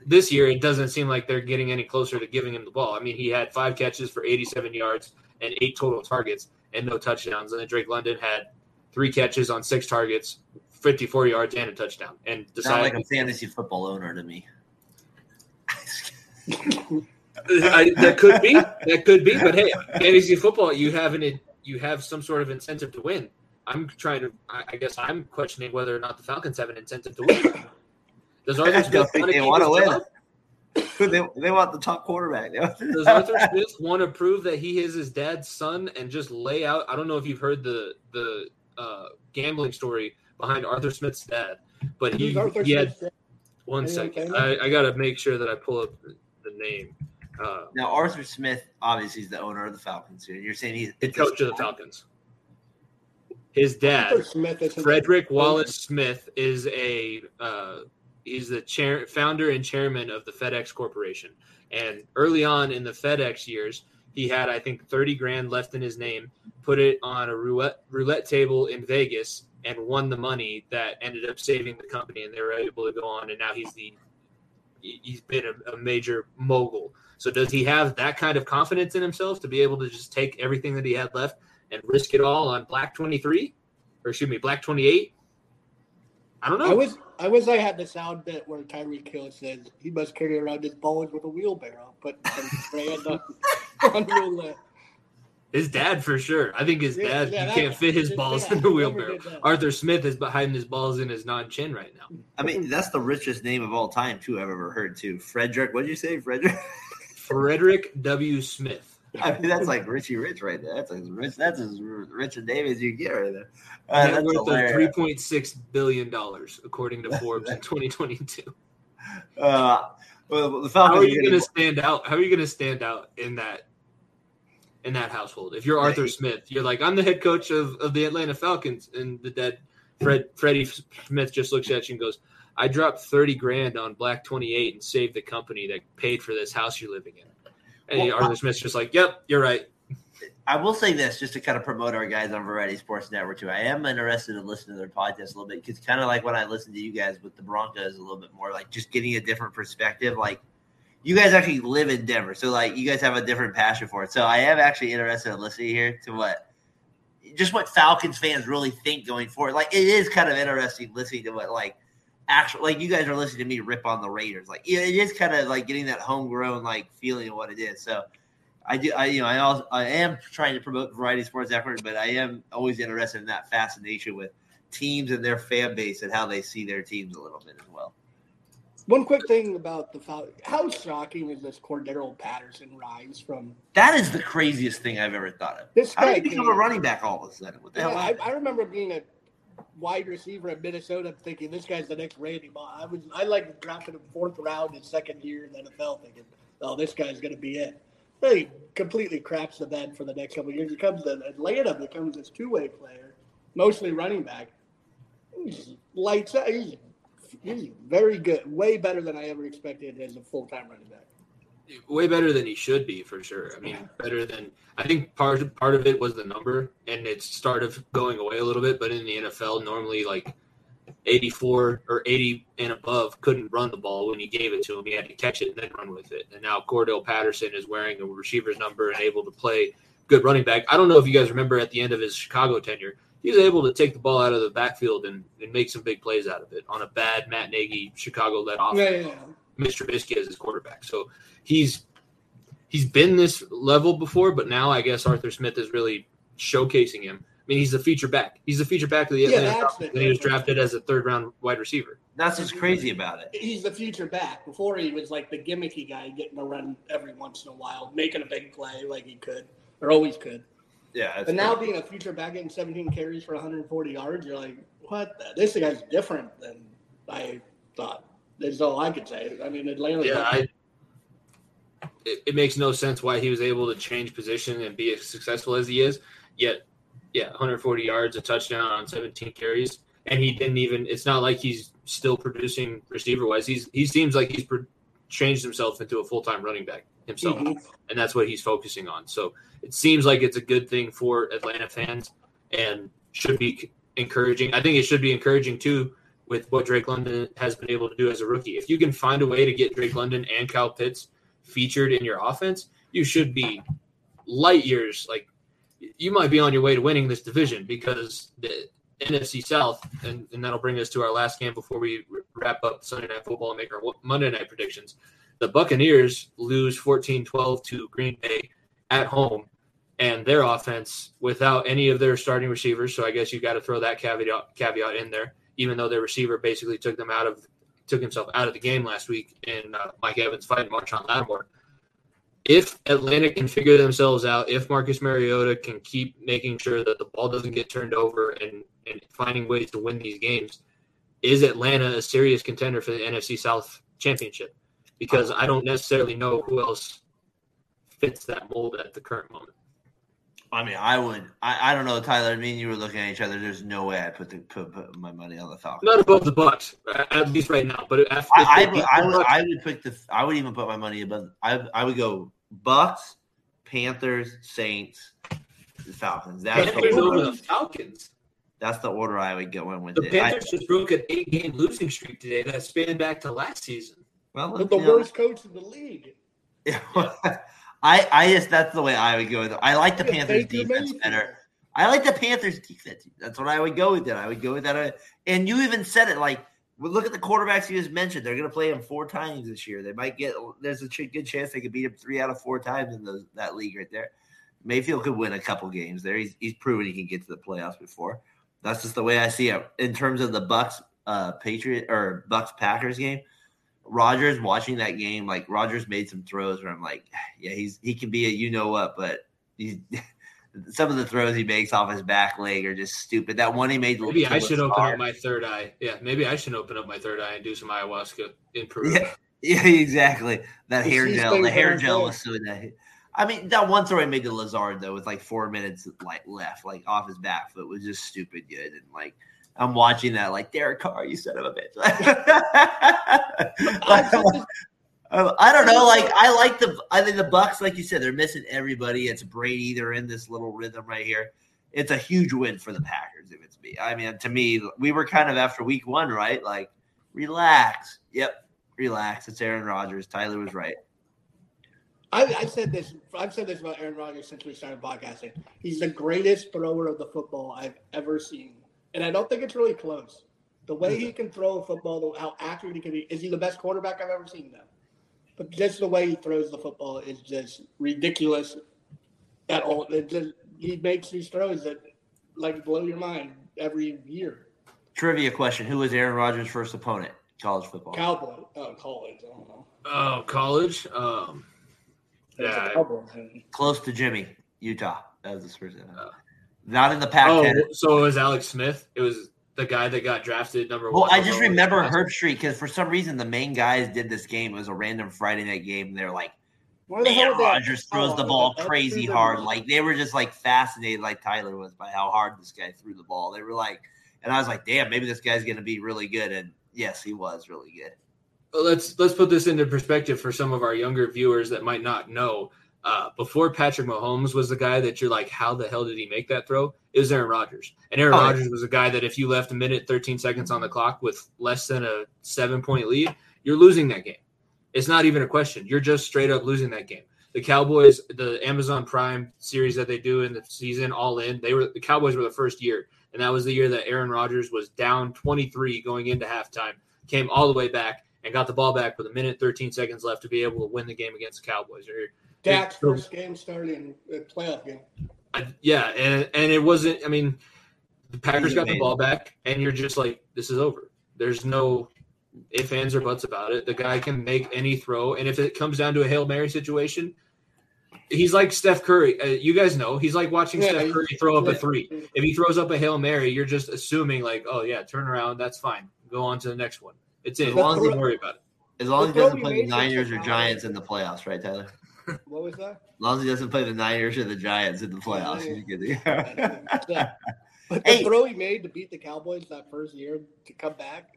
This year, it doesn't seem like they're getting any closer to giving him the ball. I mean, he had 5 catches for 87 yards and 8 total targets and no touchdowns. And then Drake London had 3 catches on 6 targets, 54 yards, and a touchdown. And decided, not like a fantasy football owner to me. That could be. But hey, fantasy football, you have some sort of incentive to win. I guess I'm questioning whether or not the Falcons have an incentive to win. Does Arthur Smith want to win? They want the top quarterback. Does Arthur Smith want to prove that he is his dad's son and just lay out? I don't know if you've heard the gambling story behind Arthur Smith's dad, but he had – one second. I got to make sure that I pull up the name. Now, Arthur Smith obviously is the owner of the Falcons here. You're saying he's the coach of the Falcons. His dad, Frederick Wallace Smith, is a he's the founder and chairman of the FedEx Corporation. And early on in the FedEx years, he had, I think, $30,000 left in his name, put it on a roulette table in Vegas, and won the money that ended up saving the company. And they were able to go on, and now he's been a major mogul. So does he have that kind of confidence in himself to be able to just take everything that he had left and risk it all on Black 28? I don't know. I wish I had the sound bit where Tyreek Hill says he must carry around his bones with a wheelbarrow, put some brand on roulette. His dad for sure. I think his dad he can't fit his balls in the wheelbarrow. Arthur Smith is behind his balls in his non-chin right now. I mean, that's the richest name of all time too I've ever heard too. Frederick, what did you say, Frederick? Frederick W. Smith. I mean, that's like Richie Rich right there. That's as rich a name as you get right there. That's worth $3.6 billion, according to Forbes in 2022. Well, the Falcons. How are you going to stand out? How are you going to stand out in that household? If you're Arthur Smith, you're like, I'm the head coach of the Atlanta Falcons, and the dad Freddie Smith just looks at you and goes, I dropped $30,000 on Black 28 and saved the company that paid for this house you're living in. And Arthur Smith's just like, yep, you're right. I will say this just to kind of promote our guys on Variety Sports Network, too. I am interested in listening to their podcast a little bit because kind of like when I listen to you guys with the Broncos a little bit more, like just getting a different perspective. Like, you guys actually live in Denver, so, like, you guys have a different passion for it. So I am actually interested in listening here to what Falcons fans really think going forward. Like, it is kind of interesting listening to what, like, actual, like, you guys are listening to me rip on the Raiders. Like, it is kind of like getting that homegrown, like, feeling of what it is. So I am trying to promote Variety Sports Network, but I am always interested in that fascination with teams and their fan base and how they see their teams a little bit as well. One quick thing about the Falcons. How shocking is this Cordero Patterson rise from? That is the craziest thing I've ever thought of. This guy became a running back all of a sudden. What the hell? I remember being a wide receiver in Minnesota thinking this guy's the next Randy Moss. I like drafted him 4th round his second year in the NFL thinking, oh, this guy's going to be it. Then he completely craps the bed for the next couple of years. He comes to Atlanta, becomes this two-way player, mostly running back. He's lights out. He's very good, way better than I ever expected as a full-time running back. Way better than he should be, for sure. I mean, better than – I think part of it was the number, and it started going away a little bit. But in the NFL, normally like 84 or 80 and above couldn't run the ball when you gave it to him. He had to catch it and then run with it. And now Cordell Patterson is wearing a receiver's number and able to play good running back. I don't know if you guys remember at the end of his Chicago tenure, he was able to take the ball out of the backfield and make some big plays out of it on a bad Matt Nagy Chicago-led offense. Yeah. Mr. Trubisky as his quarterback. So he's been this level before, but now I guess Arthur Smith is really showcasing him. I mean, he's a feature back. He's a feature back of the Atlanta Falcons. He was drafted as a 3rd-round wide receiver. That's what's crazy about it. He's the feature back. Before he was like the gimmicky guy getting a run every once in a while, making a big play like he could or always could. Yeah. But now being a feature back getting 17 carries for 140 yards, you're like, what? This guy's different than I thought. That's all I could say. I mean, Atlanta. Yeah, it makes no sense why he was able to change position and be as successful as he is. Yet, yeah, 140 yards, a touchdown on 17 carries, and he didn't even. It's not like he's still producing receiver wise. He seems like he's changed himself into a full time running back himself, and that's what he's focusing on. So it seems like it's a good thing for Atlanta fans and should be encouraging. I think it should be encouraging too, with what Drake London has been able to do as a rookie. If you can find a way to get Drake London and Kyle Pitts featured in your offense, you should be light years. Like, you might be on your way to winning this division, because the NFC South, and that'll bring us to our last game before we wrap up Sunday Night Football and make our Monday night predictions. The Buccaneers lose 14-12 to Green Bay at home, and their offense without any of their starting receivers. So I guess you've got to throw that caveat in there, even though their receiver basically took himself out of the game last week in Mike Evans fighting Marshawn Lattimore. If Atlanta can figure themselves out, if Marcus Mariota can keep making sure that the ball doesn't get turned over and finding ways to win these games, is Atlanta a serious contender for the NFC South championship? Because I don't necessarily know who else fits that mold at the current moment. I mean, I don't know, Tyler. I mean, you were looking at each other. There's no way I put my money on the Falcons. Not above the Bucs, at least right now. But after I would even put my money above. I would go Bucs, Panthers, Saints, the Falcons. That's Panthers over the Falcons. That's the order I would go in with. The Panthers just broke an 8-game losing streak today that spanned back to last season. Well, with the worst coach in the league. Yeah. I just, that's the way I would go with it. I like the Panthers defense better. I like the Panthers defense. That's what I would go with. It. I would go with that. And you even said it, like, look at the quarterbacks you just mentioned. They're going to play them 4 times this year. They might get, there's a good chance they could beat him 3 out of 4 times in that league right there. Mayfield could win a couple games there. He's proven he can get to the playoffs before. That's just the way I see it. In terms of the Bucs, Patriot or Bucs Packers game, Rodgers, watching that game, like, Rodgers made some throws where I'm like, yeah, he can be a you-know-what, but some of the throws he makes off his back leg are just stupid. That one he made. Maybe I should open up my third eye. Yeah, maybe I should open up my third eye and do some ayahuasca in Peru. Yeah, exactly. That hair gel. The hair gel was so nice. I mean, that one throw he made to Lazard, though, with, like, 4 minutes left, like, off his back foot, was just stupid good. And, like, I'm watching that like, Derek Carr, you son of a bitch. I don't know. Like, I think the Bucs, like you said, they're missing everybody. It's Brady. They're in this little rhythm right here. It's a huge win for the Packers if it's me. I mean, to me, we were kind of after week 1, right? Like, relax. Yep, relax. It's Aaron Rodgers. Tyler was right. I've said this about Aaron Rodgers since we started podcasting. He's the greatest thrower of the football I've ever seen. And I don't think it's really close. The way he can throw a football, how accurate he can be. Is he the best quarterback I've ever seen? No. But just the way he throws the football is just ridiculous at all. He makes these throws that, like, blow your mind every year. Trivia question. Who was Aaron Rodgers' first opponent in college football? Cowboy. Oh, college. I don't know. Oh, college? Yeah. Close to Jimmy, Utah. That was his first opponent. Not in the Pac-10. Oh, so it was Alex Smith. It was the guy that got drafted number 1. Well, I just remember Herb Street, because for some reason the main guys did this game. It was a random Friday night game. And they're like, man, Rodgers throws the ball crazy hard. Like, they were just, like, fascinated, like Tyler was, by how hard this guy threw the ball. They were like, and I was like, damn, maybe this guy's going to be really good. And yes, he was really good. Well, let's put this into perspective for some of our younger viewers that might not know. Before Patrick Mahomes was the guy that you're like, how the hell did he make that throw? It was Aaron Rodgers. And Aaron Rodgers was a guy that if you left 1 minute, 13 seconds on the clock with less than a 7-point lead, you're losing that game. It's not even a question. You're just straight up losing that game. The Cowboys, the Amazon Prime series that they do in the season, All In, the Cowboys were the first year. And that was the year that Aaron Rodgers was down 23 going into halftime, came all the way back and got the ball back with 1 minute, 13 seconds left to be able to win the game against the Cowboys. Dak's first game started in the playoff game. Yeah, and it wasn't – I mean, the Packers got the ball back, and you're just like, this is over. There's no ifs, ands, or buts about it. The guy can make any throw, and if it comes down to a Hail Mary situation, he's like Steph Curry. You guys know. He's like watching Steph Curry throw up a three. If he throws up a Hail Mary, you're just assuming like, oh, yeah, turn around. That's fine. Go on to the next one. It's as long as they don't worry about it. As long as he doesn't play the Niners or Giants in the playoffs, right, Tyler? What was that? As long as he doesn't play the Niners or the Giants in the playoffs. Yeah. But the throw he made to beat the Cowboys that first year to come back.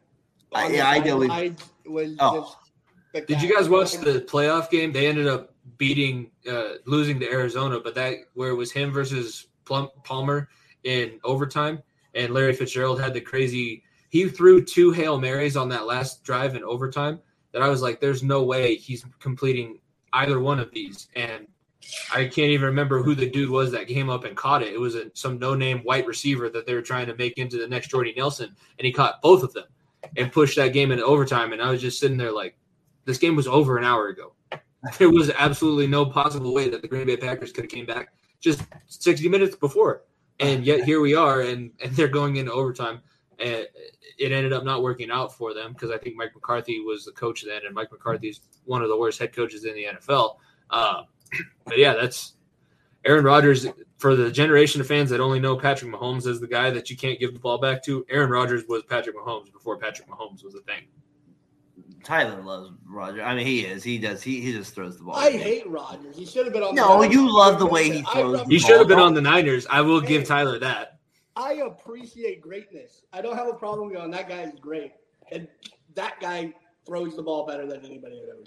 Did you guys watch the playoff game? They ended up losing to Arizona, but that where it was him versus Palmer in overtime, and Larry Fitzgerald had the crazy – he threw two Hail Marys on that last drive in overtime that I was like, there's no way he's completing either one of these. And I can't even remember who the dude was that came up and caught it. It was some no-name white receiver that they were trying to make into the next Jordy Nelson, and he caught both of them and pushed that game into overtime. And I was just sitting there like, this game was over an hour ago. There was absolutely no possible way that the Green Bay Packers could have came back just 60 minutes before. And yet here we are, and they're going into overtime. And it ended up not working out for them because I think Mike McCarthy was the coach then, and Mike McCarthy's one of the worst head coaches in the NFL. But, yeah, that's Aaron Rodgers. For the generation of fans that only know Patrick Mahomes as the guy that you can't give the ball back to, Aaron Rodgers was Patrick Mahomes before Patrick Mahomes was a thing. Tyler loves Rodgers. I mean, he is. He does. He just throws the ball. I hate Rodgers. He should have been on the Niners. No, you love the way he throws. He should have been on the Niners. I will give Tyler that. I appreciate greatness. I don't have a problem going, that guy is great. And that guy throws the ball better than anybody I've ever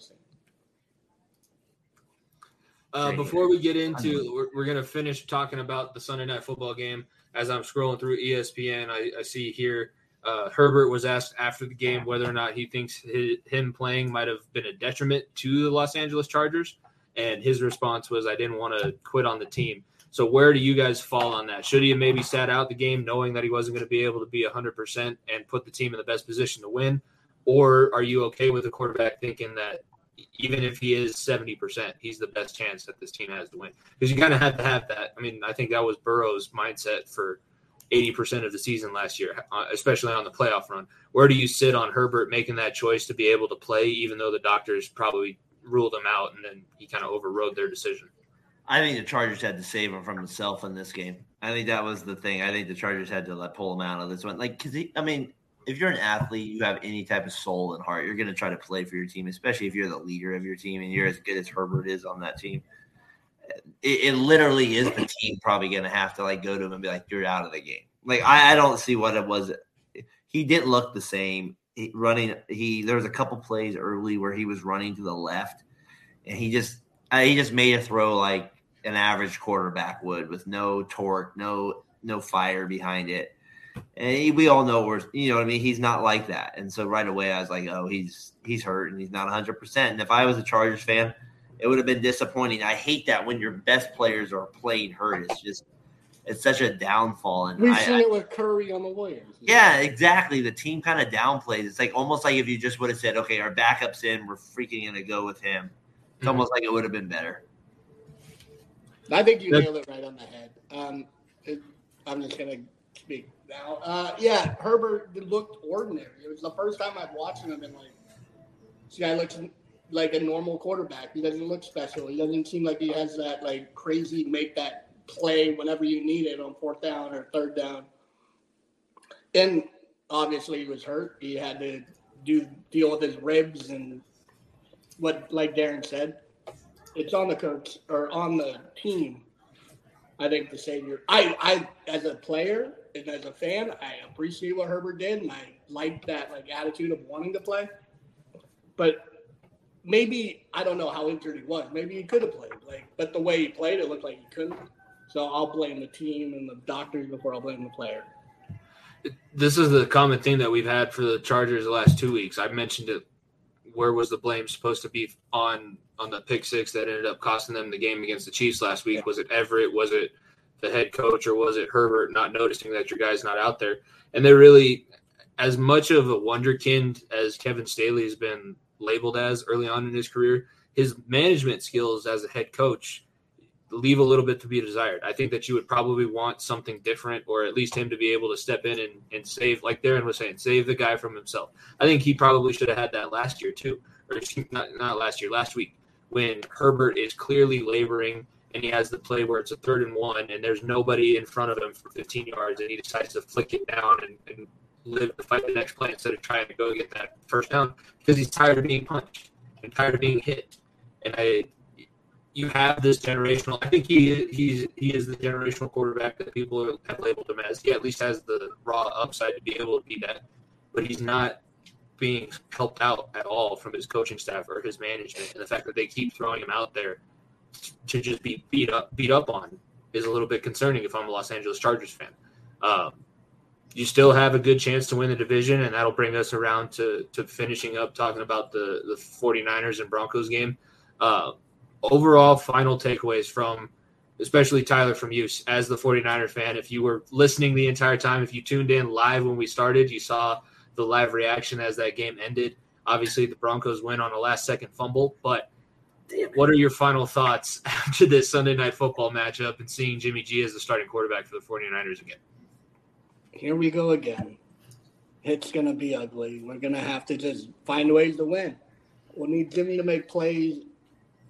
seen. Before we get into – we're going to finish talking about the Sunday Night Football game. As I'm scrolling through ESPN, I see here Herbert was asked after the game whether or not he thinks him playing might have been a detriment to the Los Angeles Chargers, and his response was, I didn't want to quit on the team. So where do you guys fall on that? Should he have maybe sat out the game knowing that he wasn't going to be able to be 100% and put the team in the best position to win, or are you okay with the quarterback thinking that even if he is 70%, he's the best chance that this team has to win? Because you kind of have to have that. I mean, I think that was Burrow's mindset for 80% of the season last year, especially on the playoff run. Where do you sit on Herbert making that choice to be able to play, even though the doctors probably ruled him out and then he kind of overrode their decision? I think the Chargers had to save him from himself in this game. I think that was the thing. I think the Chargers had to pull him out of this one. If you're an athlete, you have any type of soul and heart, you're going to try to play for your team, especially if you're the leader of your team and you're as good as Herbert is on that team. It literally is the team probably going to have to go to him and be like, you're out of the game. I don't see what it was. He didn't look the same. There was a couple plays early where he was running to the left, and he just made a throw like an average quarterback would with no torque, no fire behind it. And we all know where, you know what I mean? He's not like that. And so right away I was like, oh, he's hurt and he's not 100%. And if I was a Chargers fan, it would have been disappointing. I hate that when your best players are playing hurt. It's such a downfall. And we've seen it with Curry on the Warriors. Yeah, exactly. The team kind of downplays. It's almost like if you just would have said, okay, our backup's in, we're freaking going to go with him. It's almost like it would have been better. I think you nailed it right on the head. I'm just going to speak now. Herbert looked ordinary. It was the first time I've watched him and see, I looked like a normal quarterback. He doesn't look special. He doesn't seem like he has that crazy make that play whenever you need it on fourth down or third down. And obviously he was hurt. He had to deal with his ribs and what, like Darren said, it's on the coach or on the team. I think the savior. I as a player and as a fan, I appreciate what Herbert did, and I liked that attitude of wanting to play. But maybe I don't know how injured he was. Maybe he could have played. But the way he played, it looked like he couldn't. So I'll blame the team and the doctors before I'll blame the player. This is the common thing that we've had for the Chargers the last 2 weeks. I mentioned it. Where was the blame supposed to be on the pick six that ended up costing them the game against the Chiefs last week? Yeah. Was it Everett? Was it the head coach? Or was it Herbert not noticing that your guy's not out there? And they really, as much of a wonderkind as Kevin Staley has been labeled as early on in his career, his management skills as a head coach leave a little bit to be desired. I think that you would probably want something different, or at least him to be able to step in and save, like Darren was saying, save the guy from himself. I think he probably should have had that last year too, or not last year, last week, when Herbert is clearly laboring and he has the play where it's a 3rd and 1 and there's nobody in front of him for 15 yards and he decides to flick it down and live to fight the next play instead of trying to go get that first down because he's tired of being punched and tired of being hit. And you have this generational. I think he is the generational quarterback that people have labeled him as. He at least has the raw upside to be able to be that, but he's not being helped out at all from his coaching staff or his management. And the fact that they keep throwing him out there to just be beat up on is a little bit concerning if I'm a Los Angeles Chargers fan. You still have a good chance to win the division, and that'll bring us around to finishing up talking about the 49ers and Broncos game. Overall, final takeaways from, especially Tyler, from you as the 49er fan. If you were listening the entire time, if you tuned in live when we started, you saw the live reaction as that game ended. Obviously, the Broncos win on a last-second fumble, but what are your final thoughts after this Sunday Night Football matchup and seeing Jimmy G as the starting quarterback for the 49ers again? Here we go again. It's going to be ugly. We're going to have to just find ways to win. We'll need Jimmy to make plays.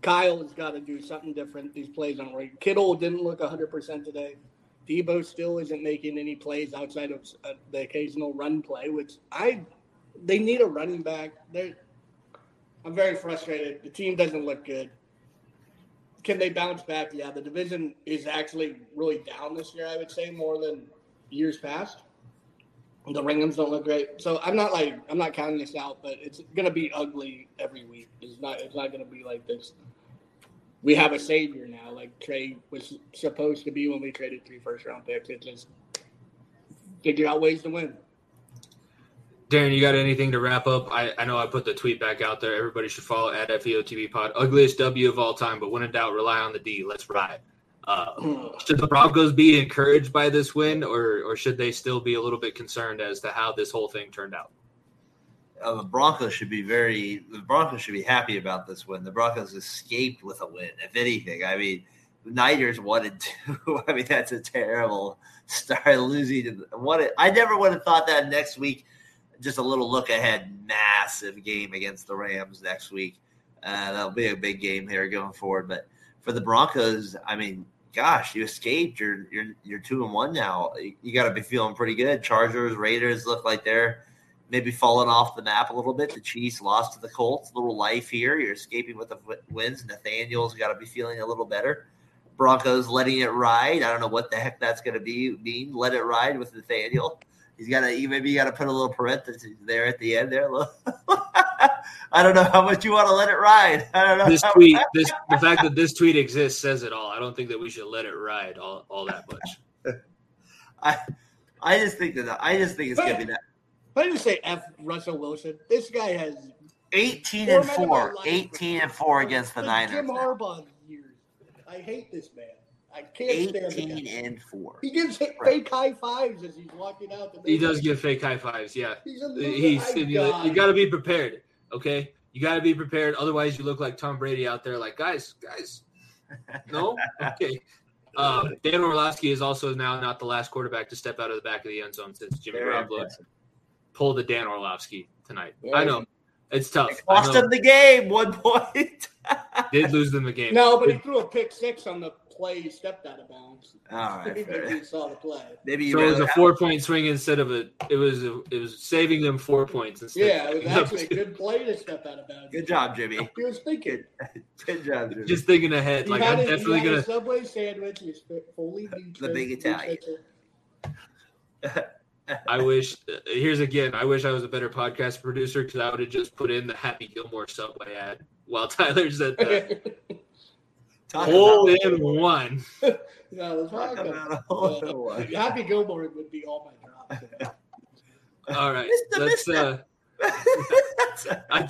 Kyle has got to do something different. These plays aren't right. Kittle didn't look 100% today. Deebo still isn't making any plays outside of the occasional run play, which they need a running back. I'm very frustrated. The team doesn't look good. Can they bounce back? Yeah, the division is actually really down this year, I would say, more than years past. The Rams don't look great. So I'm not counting this out, but it's going to be ugly every week. It's not going to be like this. We have a savior now, like Trey was supposed to be when we traded 3 first-round picks. It's just figure out ways to win. Darren, you got anything to wrap up? I know I put the tweet back out there. Everybody should follow at FEOTV pod. Ugliest W of all time, but when in doubt, rely on the D. Let's ride. Should the Broncos be encouraged by this win, or should they still be a little bit concerned as to how this whole thing turned out? The Broncos should be happy about this win. The Broncos escaped with a win, if anything. I mean, the Niners 1-2. I mean, that's a terrible start losing. I never would have thought that next week. Just a little look ahead, massive game against the Rams next week. That'll be a big game here going forward. But for the Broncos, I mean, gosh, you escaped. You're 2-1 now. You got to be feeling pretty good. Chargers, Raiders look like they're maybe falling off the map a little bit. The Chiefs lost to the Colts. A little life here. You're escaping with the wins. Nathaniel's got to be feeling a little better. Broncos letting it ride. I don't know what the heck that's going to mean. Let it ride with Nathaniel. You got to put a little parenthesis there at the end there. I don't know how much you want to let it ride. I don't know. The fact that this tweet exists says it all. I don't think that we should let it ride all that much. I just think it's going to be that. Why did you say F Russell Wilson? This guy has 18 and 4 against the Niners. Jim Harbaugh's years. I hate this man. I can't stand him. 18 and 4. He gives fake high fives as he's walking out. He does give fake high fives. Yeah, you got to be prepared. Okay, you got to be prepared. Otherwise, you look like Tom Brady out there. Like guys, no, okay. Dan Orlovsky is also now not the last quarterback to step out of the back of the end zone since Jimmy Garoppolo pulled the Dan Orlovsky tonight. Yeah. I know. It's tough. It cost him the game 1 point. Did lose them the game. No, but he threw a pick six on the play. He stepped out of bounds. All right. Maybe he saw the play. Maybe it was a 4-point swing instead of a – it was saving them 4 points instead. Yeah, it was actually a good play to step out of bounds. Good job, Jimmy. He was thinking. Good job, Jimmy. Just thinking ahead. Like, I'm definitely going to – Subway sandwich. He's fully – the big Italian. I wish I was a better podcast producer because I would have just put in the Happy Gilmore Subway ad while Tyler said that. Hole in one. No, hole in one. Happy Gilmore would be all my drops. All right. I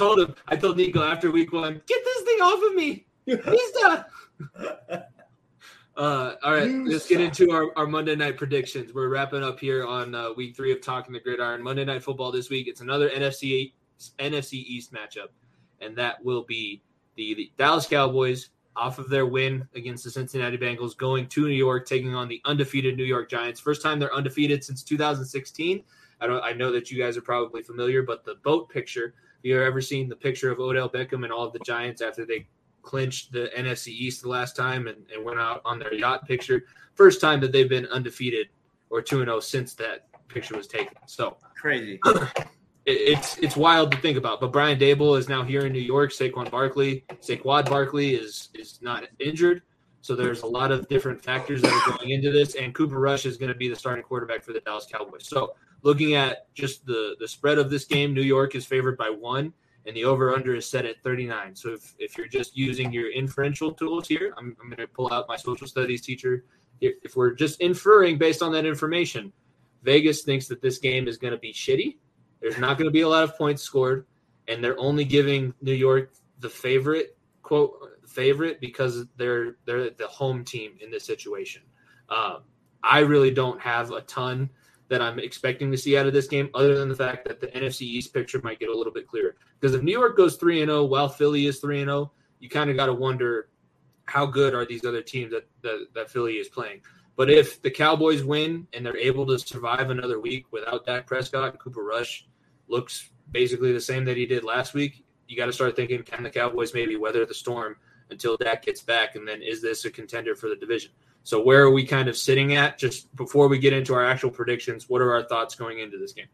told Nico after week one, get this thing off of me. All right, let's get into our Monday night predictions. We're wrapping up here on week 3 of Talking the Gridiron. Monday Night Football this week, it's another NFC East matchup, and that will be the Dallas Cowboys off of their win against the Cincinnati Bengals going to New York, taking on the undefeated New York Giants. First time they're undefeated since 2016. I know that you guys are probably familiar, but the boat picture, if you've ever seen the picture of Odell Beckham and all of the Giants after they clinched the NFC East the last time and went out on their yacht picture. First time that they've been undefeated or 2-0 since that picture was taken. So crazy. It's wild to think about. But Brian Daboll is now here in New York. Saquon Barkley is not injured. So there's a lot of different factors that are going into this, and Cooper Rush is going to be the starting quarterback for the Dallas Cowboys. So looking at just the spread of this game, New York is favored by 1, and the over-under is set at 39. So if you're just using your inferential tools here, I'm going to pull out my social studies teacher. If we're just inferring based on that information, Vegas thinks that this game is going to be shitty. There's not going to be a lot of points scored, and they're only giving New York the favorite, quote, favorite, because they're the home team in this situation. I really don't have a ton that I'm expecting to see out of this game, other than the fact that the NFC East picture might get a little bit clearer. Because if New York goes 3-0 while Philly is 3-0, you kind of got to wonder how good are these other teams that Philly is playing. But if the Cowboys win and they're able to survive another week without Dak Prescott, Cooper Rush looks basically the same that he did last week, you got to start thinking, can the Cowboys maybe weather the storm until Dak gets back? And then is this a contender for the division? So where are we kind of sitting at just before we get into our actual predictions? What are our thoughts going into this game?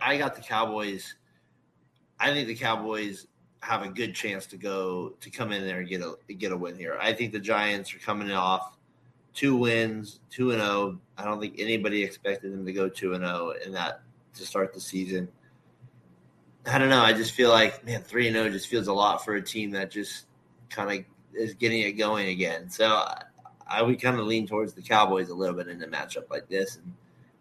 I got the Cowboys. I think the Cowboys have a good chance to come in there and get a win here. I think the Giants are coming off 2 wins, 2-0. I don't think anybody expected them to go 2-0 in that to start the season. I don't know. I just feel like, man, 3-0 just feels a lot for a team that just kind of is getting it going again. So I would kind of lean towards the Cowboys a little bit in a matchup like this. And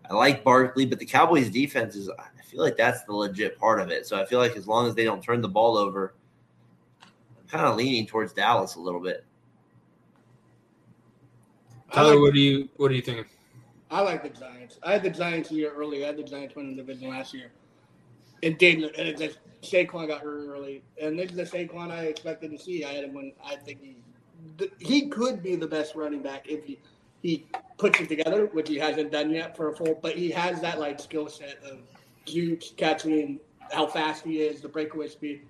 I like Barkley, but the Cowboys' defense is – I feel like that's the legit part of it. So I feel like as long as they don't turn the ball over, I'm kind of leaning towards Dallas a little bit. Tyler, what are you thinking? I like the Giants. I had the Giants a year early. I had the Giants winning the division last year. It didn't. And just Saquon got hurt early, and this is the Saquon I expected to see. I had him when I think he could be the best running back if he puts it together, which he hasn't done yet for a full. But he has that like skill set of juke, catching, and how fast he is, the breakaway speed.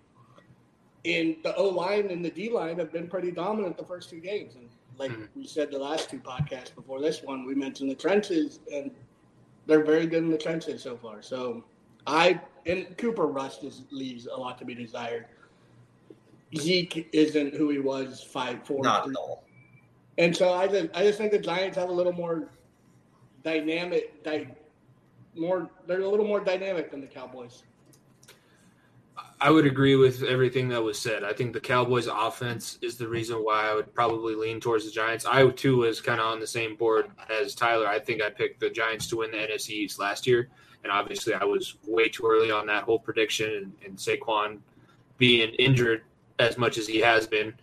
And the O line and the D line have been pretty dominant the first 2 games. And like we said, the last 2 podcasts before this one, we mentioned the trenches, and they're very good in the trenches so far. So And Cooper Rush just leaves a lot to be desired. Zeke isn't who he was 5-4. Not at all. And so I just think the Giants have a little more dynamic. They're a little more dynamic than the Cowboys. I would agree with everything that was said. I think the Cowboys' offense is the reason why I would probably lean towards the Giants. I too was kind of on the same board as Tyler. I think I picked the Giants to win the NFC East last year. And obviously, I was way too early on that whole prediction, and Saquon being injured as much as he has been.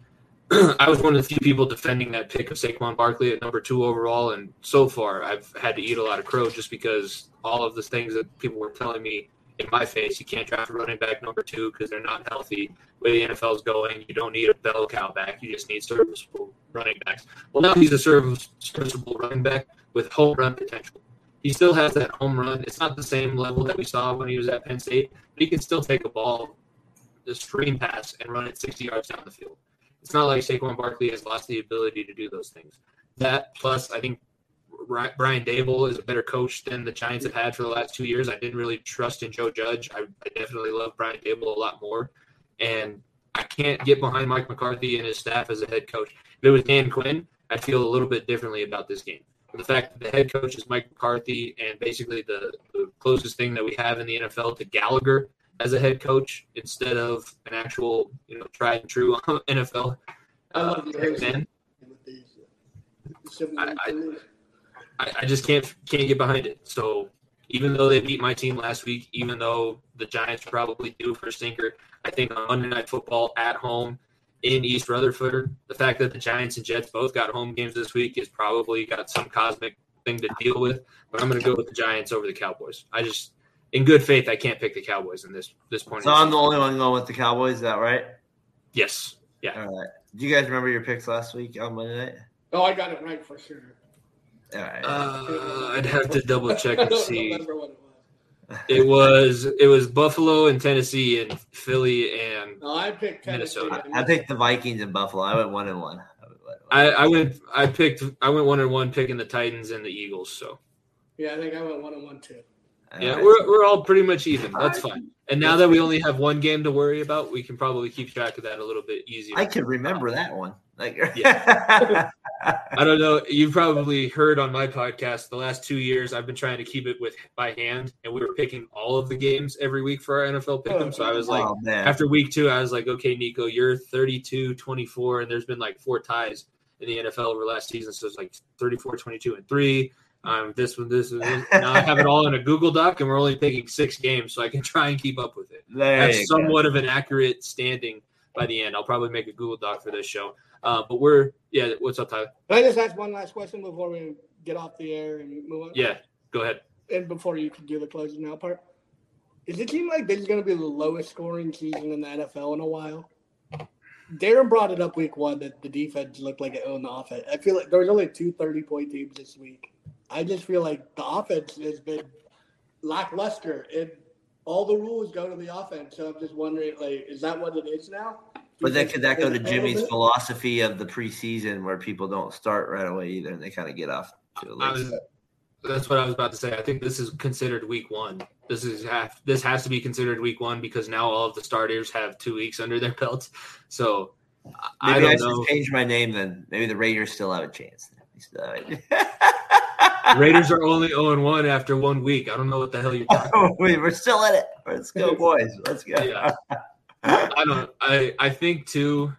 I was one of the few people defending that pick of Saquon Barkley at number 2 overall, and so far I've had to eat a lot of crow just because all of the things that people were telling me in my face, you can't draft a running back number 2 because they're not healthy. The way the NFL is going, you don't need a bell cow back. You just need serviceable running backs. Well, now he's a serviceable running back with home run potential. He still has that home run. It's not the same level that we saw when he was at Penn State, but he can still take a ball, the screen pass, and run it 60 yards down the field. It's not like Saquon Barkley has lost the ability to do those things. That plus, I think Brian Daboll is a better coach than the Giants have had for the last 2 years. I didn't really trust in Joe Judge. I definitely love Brian Daboll a lot more, and I can't get behind Mike McCarthy and his staff as a head coach. If it was Dan Quinn, I'd feel a little bit differently about this game. The fact that the head coach is Mike McCarthy, and basically the closest thing that we have in the NFL to Gallagher as a head coach instead of an actual, tried and true NFL. I just can't get behind it. So even though they beat my team last week, even though the Giants probably do for stinker, I think on Monday Night Football at home, in East Rutherford, the fact that the Giants and Jets both got home games this week is probably got some cosmic thing to deal with, but I'm going to go with the Giants over the Cowboys. I just, in good faith, I can't pick the Cowboys in this point. So I'm the only one going with the Cowboys, is that right? Yes. Yeah. All right. Do you guys remember your picks last week on Monday night? Oh, I got it right for sure. All right. I'd have to double check and see. I don't remember what it was. It was Buffalo and Tennessee and Philly and Minnesota. I picked the Vikings and Buffalo. I went 1-1. I went 1-1 picking the Titans and the Eagles. So Yeah, I think I went 1-1 too. Yeah, we're all pretty much even. That's fine. And now that we only have one game to worry about, we can probably keep track of that a little bit easier. I can remember that one. Like, yeah. I don't know. You've probably heard on my podcast the last 2 years I've been trying to keep it with by hand, and we were picking all of the games every week for our NFL pick 'em. So I was like, after week two, I was like, okay, Nico, you're 32-24, and there's been like 4 ties in the NFL over last season. So it's like 34-22-3. This one. Now I have it all in a Google Doc, and we're only picking 6 games, so I can try and keep up with it. That's somewhat of an accurate standing by the end. I'll probably make a Google Doc for this show. But we're – yeah, what's up, Tyler? Can I just ask one last question before we get off the air and move on? Yeah, go ahead. And before you can do the closing out part, does it seem like this is going to be the lowest scoring season in the NFL in a while? Darren brought it up week one that the defense looked like it owned the offense. I feel like there was only 2 30-point teams this week. I just feel like the offense has been lackluster, and all the rules go to the offense. So I'm just wondering, like, is that what it is now? But then could that go to Jimmy's philosophy of the preseason, where people don't start right away either, and they kind of get off to a late start? That's what I was about to say. I think this is considered week one. This has to be considered week one, because now all of the starters have 2 weeks under their belts. So I don't know. Should change my name then. Maybe the Raiders still have a chance. Raiders are only 0-1 after 1 week. I don't know what the hell you're talking about. We're still in it. Let's go, boys. Let's go. Yeah. I think, too,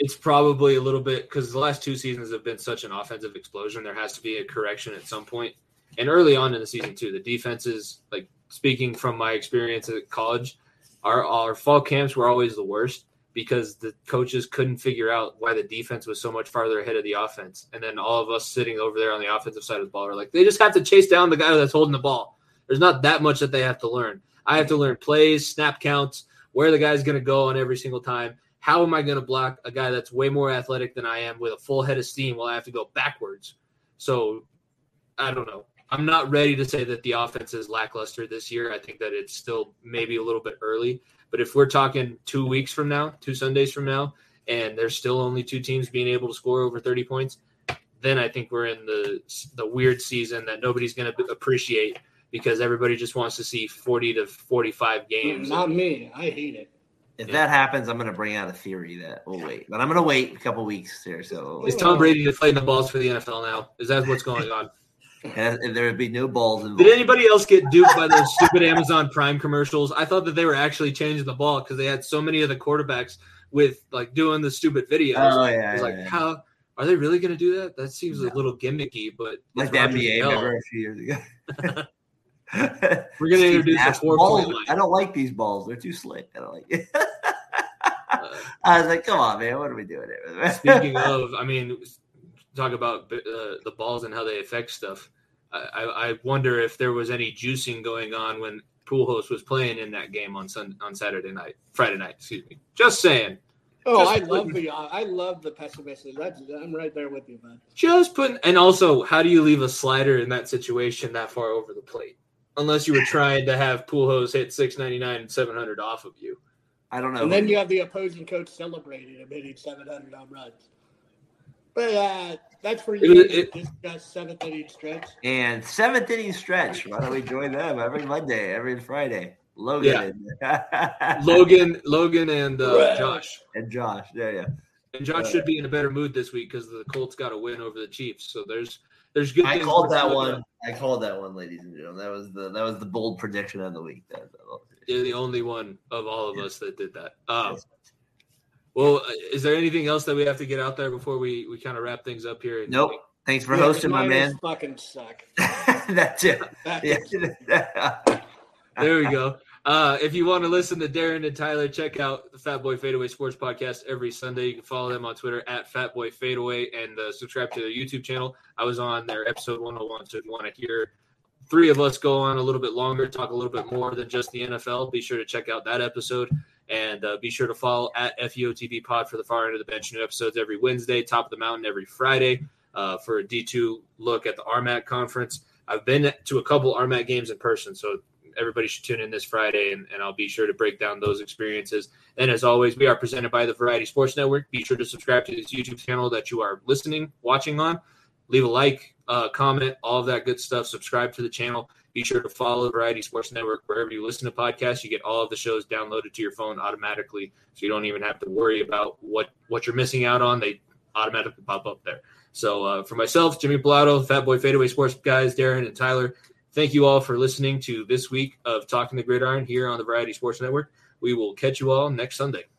it's probably a little bit – because the last 2 seasons have been such an offensive explosion. There has to be a correction at some point. And early on in the season, too, the defenses, like, speaking from my experience at college, our fall camps were always the worst, because the coaches couldn't figure out why the defense was so much farther ahead of the offense. And then all of us sitting over there on the offensive side of the ball are like, they just have to chase down the guy that's holding the ball. There's not that much that they have to learn. I have to learn plays, snap counts, where the guy's going to go on every single time. How am I going to block a guy that's way more athletic than I am with a full head of steam while I have to go backwards? So I don't know. I'm not ready to say that the offense is lackluster this year. I think that it's still maybe a little bit early. But if we're talking 2 weeks from now, 2 Sundays from now, and there's still only 2 teams being able to score over 30 points, then I think we're in the weird season that nobody's going to appreciate, because everybody just wants to see 40 to 45 games. Not me. I hate it. If that happens, I'm going to bring out a theory that we'll wait. But I'm going to wait a couple weeks here. So is Tom Brady deflating the balls for the NFL now? Is that what's going on? And there would be no balls involved. Did anybody else get duped by those stupid Amazon Prime commercials? I thought that they were actually changing the ball, because they had so many of the quarterbacks with like doing the stupid videos. Oh yeah, how are they really going to do that? That seems a little gimmicky, but like the NBA remember a few years ago. We're going to introduce a 4-point line. I don't like these balls; they're too slick. I don't like it. I was like, "Come on, man! What are we doing here?" Speaking of, I mean, talk about the balls and how they affect stuff. I wonder if there was any juicing going on when Pujols was playing in that game on Friday night. Excuse me. Just saying. Oh, I love the pessimism. I'm right there with you, man. And also, how do you leave a slider in that situation that far over the plate? Unless you were trying to have Pujols hit 699 and 700 off of you. I don't know. And then you have the opposing coach celebrating him hitting 700 on runs. But that's for you to discuss 7th-inning stretch. And 7th-inning stretch. Why don't we join them every Monday, every Friday? Logan, and Josh. And Josh, yeah. And Josh should be in a better mood this week because the Colts got a win over the Chiefs. So there's good. I called that one, ladies and gentlemen. That was the bold prediction of the week. You're the only one of all of us that did that. Yes. Well, is there anything else that we have to get out there before we kind of wrap things up here? Nope. Thanks for hosting, my man. Fucking suck. That's it. There we go. If you want to listen to Darren and Tyler, check out the Fat Boy Fadeaway Sports Podcast every Sunday. You can follow them on Twitter @FatBoyFadeaway and subscribe to their YouTube channel. I was on their episode 101, so if you want to hear 3 of us go on a little bit longer, talk a little bit more than just the NFL, be sure to check out that episode. And be sure to follow @FEOTB Pod for the Far End of the Bench. New episodes every Wednesday, Top of the Mountain every Friday for a D2 look at the RMAC conference. I've been to a couple RMAC games in person, so everybody should tune in this Friday, and I'll be sure to break down those experiences. And as always, we are presented by the Variety Sports Network. Be sure to subscribe to this YouTube channel that you are listening, watching on. leave a like, comment, all of that good stuff. Subscribe to the channel. Be sure to follow Variety Sports Network wherever you listen to podcasts. You get all of the shows downloaded to your phone automatically, so you don't even have to worry about what you're missing out on. They automatically pop up there. So for myself, Jimmy Pilato, Fat Boy Fadeaway Sports Guys, Darren, and Tyler, thank you all for listening to this week of Talking the Gridiron here on the Variety Sports Network. We will catch you all next Sunday.